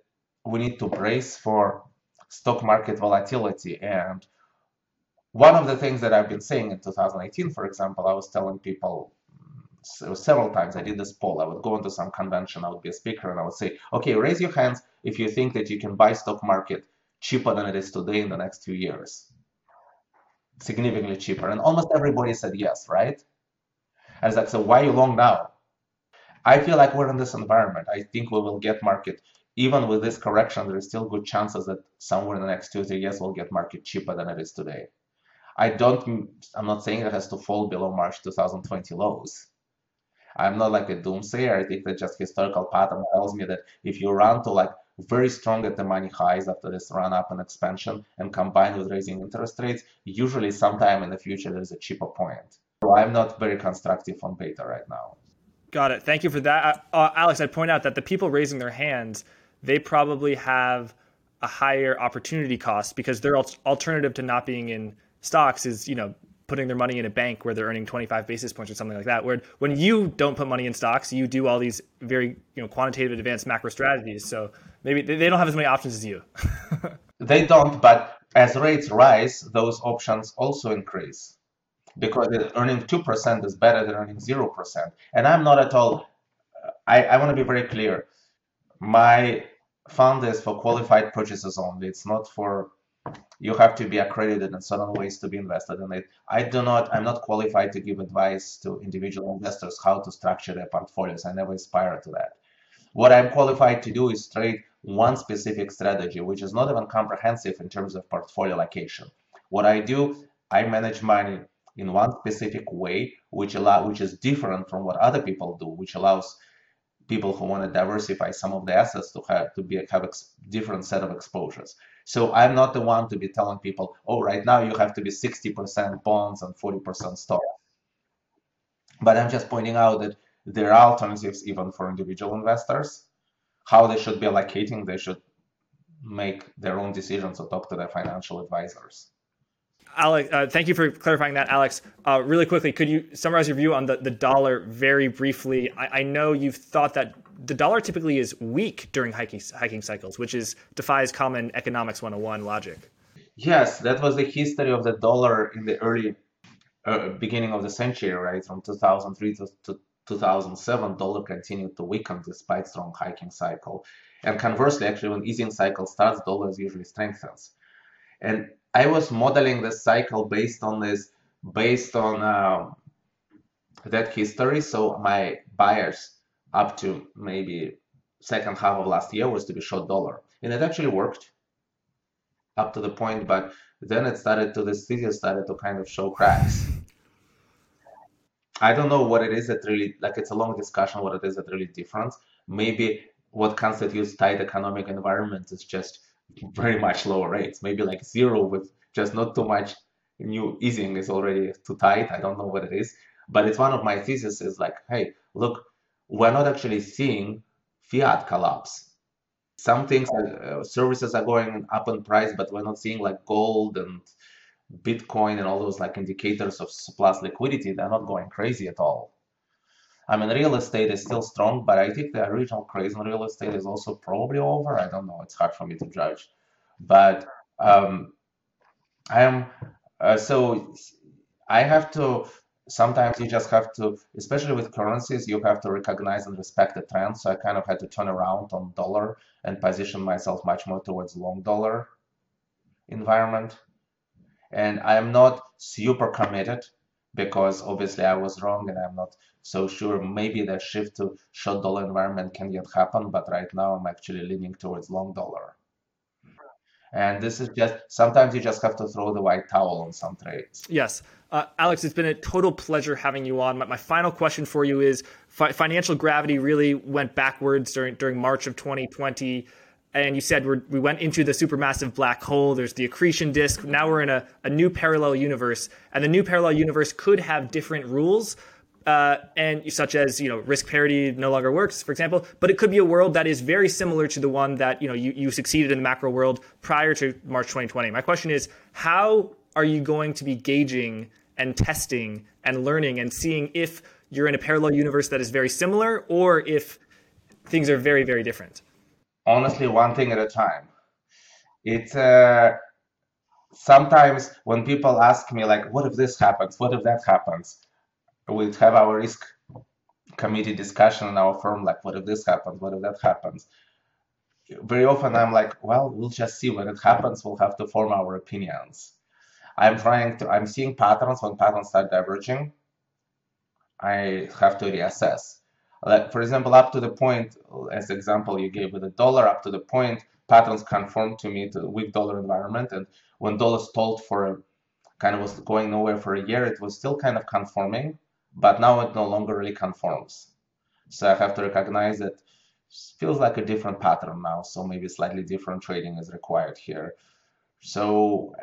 we need to brace for stock market volatility. And one of the things that I've been saying in 2018, for example, I was telling people several times, I did this poll, I would go into some convention, I would be a speaker, and I would say, okay, raise your hands if you think that you can buy stock market cheaper than it is today in the next few years. Significantly cheaper. And almost everybody said yes, right? I was like, so why are you long now? I feel like we're in this environment. I think we will get market. Even with this correction, there is still good chances that somewhere in the next 2 or 3 years, we'll get market cheaper than it is today. I'm not saying it has to fall below March 2020 lows. I'm not like a doomsayer. I think that just historical pattern tells me that if you run to like very strong at the money highs after this run up and expansion and combined with raising interest rates, usually sometime in the future, there's a cheaper point. So I'm not very constructive on beta right now. Got it. Thank you for that. Alex, I'd point out that the people raising their hands, they probably have a higher opportunity cost because their alternative to not being in stocks is, you know, putting their money in a bank where they're earning 25 basis points or something like that. Where when you don't put money in stocks, you do all these very, you know, quantitative advanced macro strategies. So maybe they don't have as many options as you. They don't, but as rates rise, those options also increase because earning 2% is better than earning 0%. And I'm not at all, I want to be very clear. My fund is for qualified purchases only. It's not for, you have to be accredited in certain ways to be invested in it. I'm not qualified to give advice to individual investors how to structure their portfolios. I never aspire to that. What I'm qualified to do is trade one specific strategy, which is not even comprehensive in terms of portfolio allocation. What I do, I manage money in one specific way, which is different from what other people do, which allows people who want to diversify some of the assets to have different set of exposures. So I'm not the one to be telling people, oh, right now you have to be 60% bonds and 40% stocks. But I'm just pointing out that there are alternatives even for individual investors, how they should be allocating, they should make their own decisions or talk to their financial advisors. Alex, thank you for clarifying that, Alex. Really quickly, could you summarize your view on the dollar very briefly? I know you've thought that the dollar typically is weak during hiking cycles, which defies common economics 101 logic. Yes, that was the history of the dollar in the early beginning of the century, right? From 2003 to 2007, dollar continued to weaken despite strong hiking cycle. And conversely, actually, when easing cycle starts, dollars usually strengthens. And I was modeling the cycle based on that history. So my buyers up to maybe second half of last year was to be short dollar. And it actually worked up to the point, but then this thesis started to kind of show cracks. I don't know what it is that really, like it's a long discussion, what it is that really different. Maybe what constitutes tight economic environment is just very much lower rates, maybe like zero with just not too much new easing is already too tight. I don't know what it is, but it's one of my theses is like, hey, look, we're not actually seeing fiat collapse. Some things, services are going up in price, but we're not seeing like gold and Bitcoin and all those like indicators of surplus liquidity. They're not going crazy at all. I mean, real estate is still strong, but I think the original craze in real estate is also probably over. I don't know. It's hard for me to judge, but so I have to, sometimes you just have to, especially with currencies, you have to recognize and respect the trend. So I kind of had to turn around on dollar and position myself much more towards long dollar environment. And I'm not super committed, because obviously I was wrong and I'm not so sure. Maybe the shift to short dollar environment can yet happen, but right now I'm actually leaning towards long dollar. And this is just, sometimes you just have to throw the white towel on some trades. Yes. Alex, it's been a total pleasure having you on. My final question for you is, financial gravity really went backwards during March of 2020. And you said we went into the supermassive black hole. There's the accretion disk. Now we're in a new parallel universe, and the new parallel universe could have different rules, and such as, you know, risk parity no longer works, for example. But it could be a world that is very similar to the one that, you know, you succeeded in the macro world prior to March 2020. My question is, how are you going to be gauging and testing and learning and seeing if you're in a parallel universe that is very similar or if things are very, very different? Honestly, one thing at a time. It's sometimes when people ask me like, what if this happens? What if that happens? We'd have our risk committee discussion in our firm, like, what if this happens? What if that happens? Very often I'm like, well, we'll just see when it happens. We'll have to form our opinions. I'm seeing patterns. When patterns start diverging, I have to reassess. Like, for example, up to the point, as example you gave with the dollar, up to the point, patterns conformed to me to the weak dollar environment. And when dollar stalled for kind of was going nowhere for a year, it was still kind of conforming, but now it no longer really conforms. So I have to recognize that it feels like a different pattern now. So maybe slightly different trading is required here. So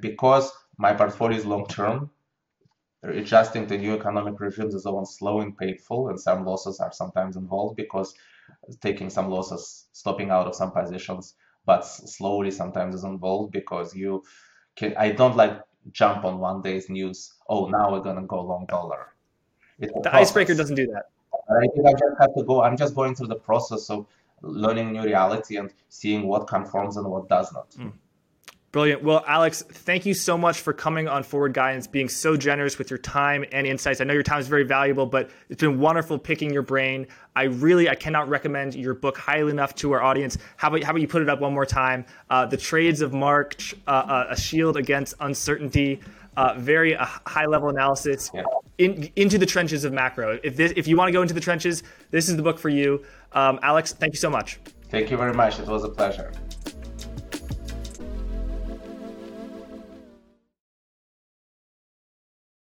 because my portfolio is long-term, adjusting to new economic regimes is often slow and painful, and some losses are sometimes involved because taking some losses, stopping out of some positions, but slowly sometimes is involved because you can. I don't like jump on one day's news. Oh, now we're gonna go long dollar. The icebreaker doesn't do that. I think I just have to go. I'm just going through the process of learning new reality and seeing what conforms and what does not. Mm. Brilliant. Well, Alex, thank you so much for coming on Forward Guidance, being so generous with your time and insights. I know your time is very valuable, but it's been wonderful picking your brain. I cannot recommend your book highly enough to our audience. How about you put it up one more time? The Trades of March, A Shield Against Uncertainty, very high-level analysis into the trenches of macro. If you want to go into the trenches, this is the book for you. Alex, thank you so much. Thank you very much. It was a pleasure.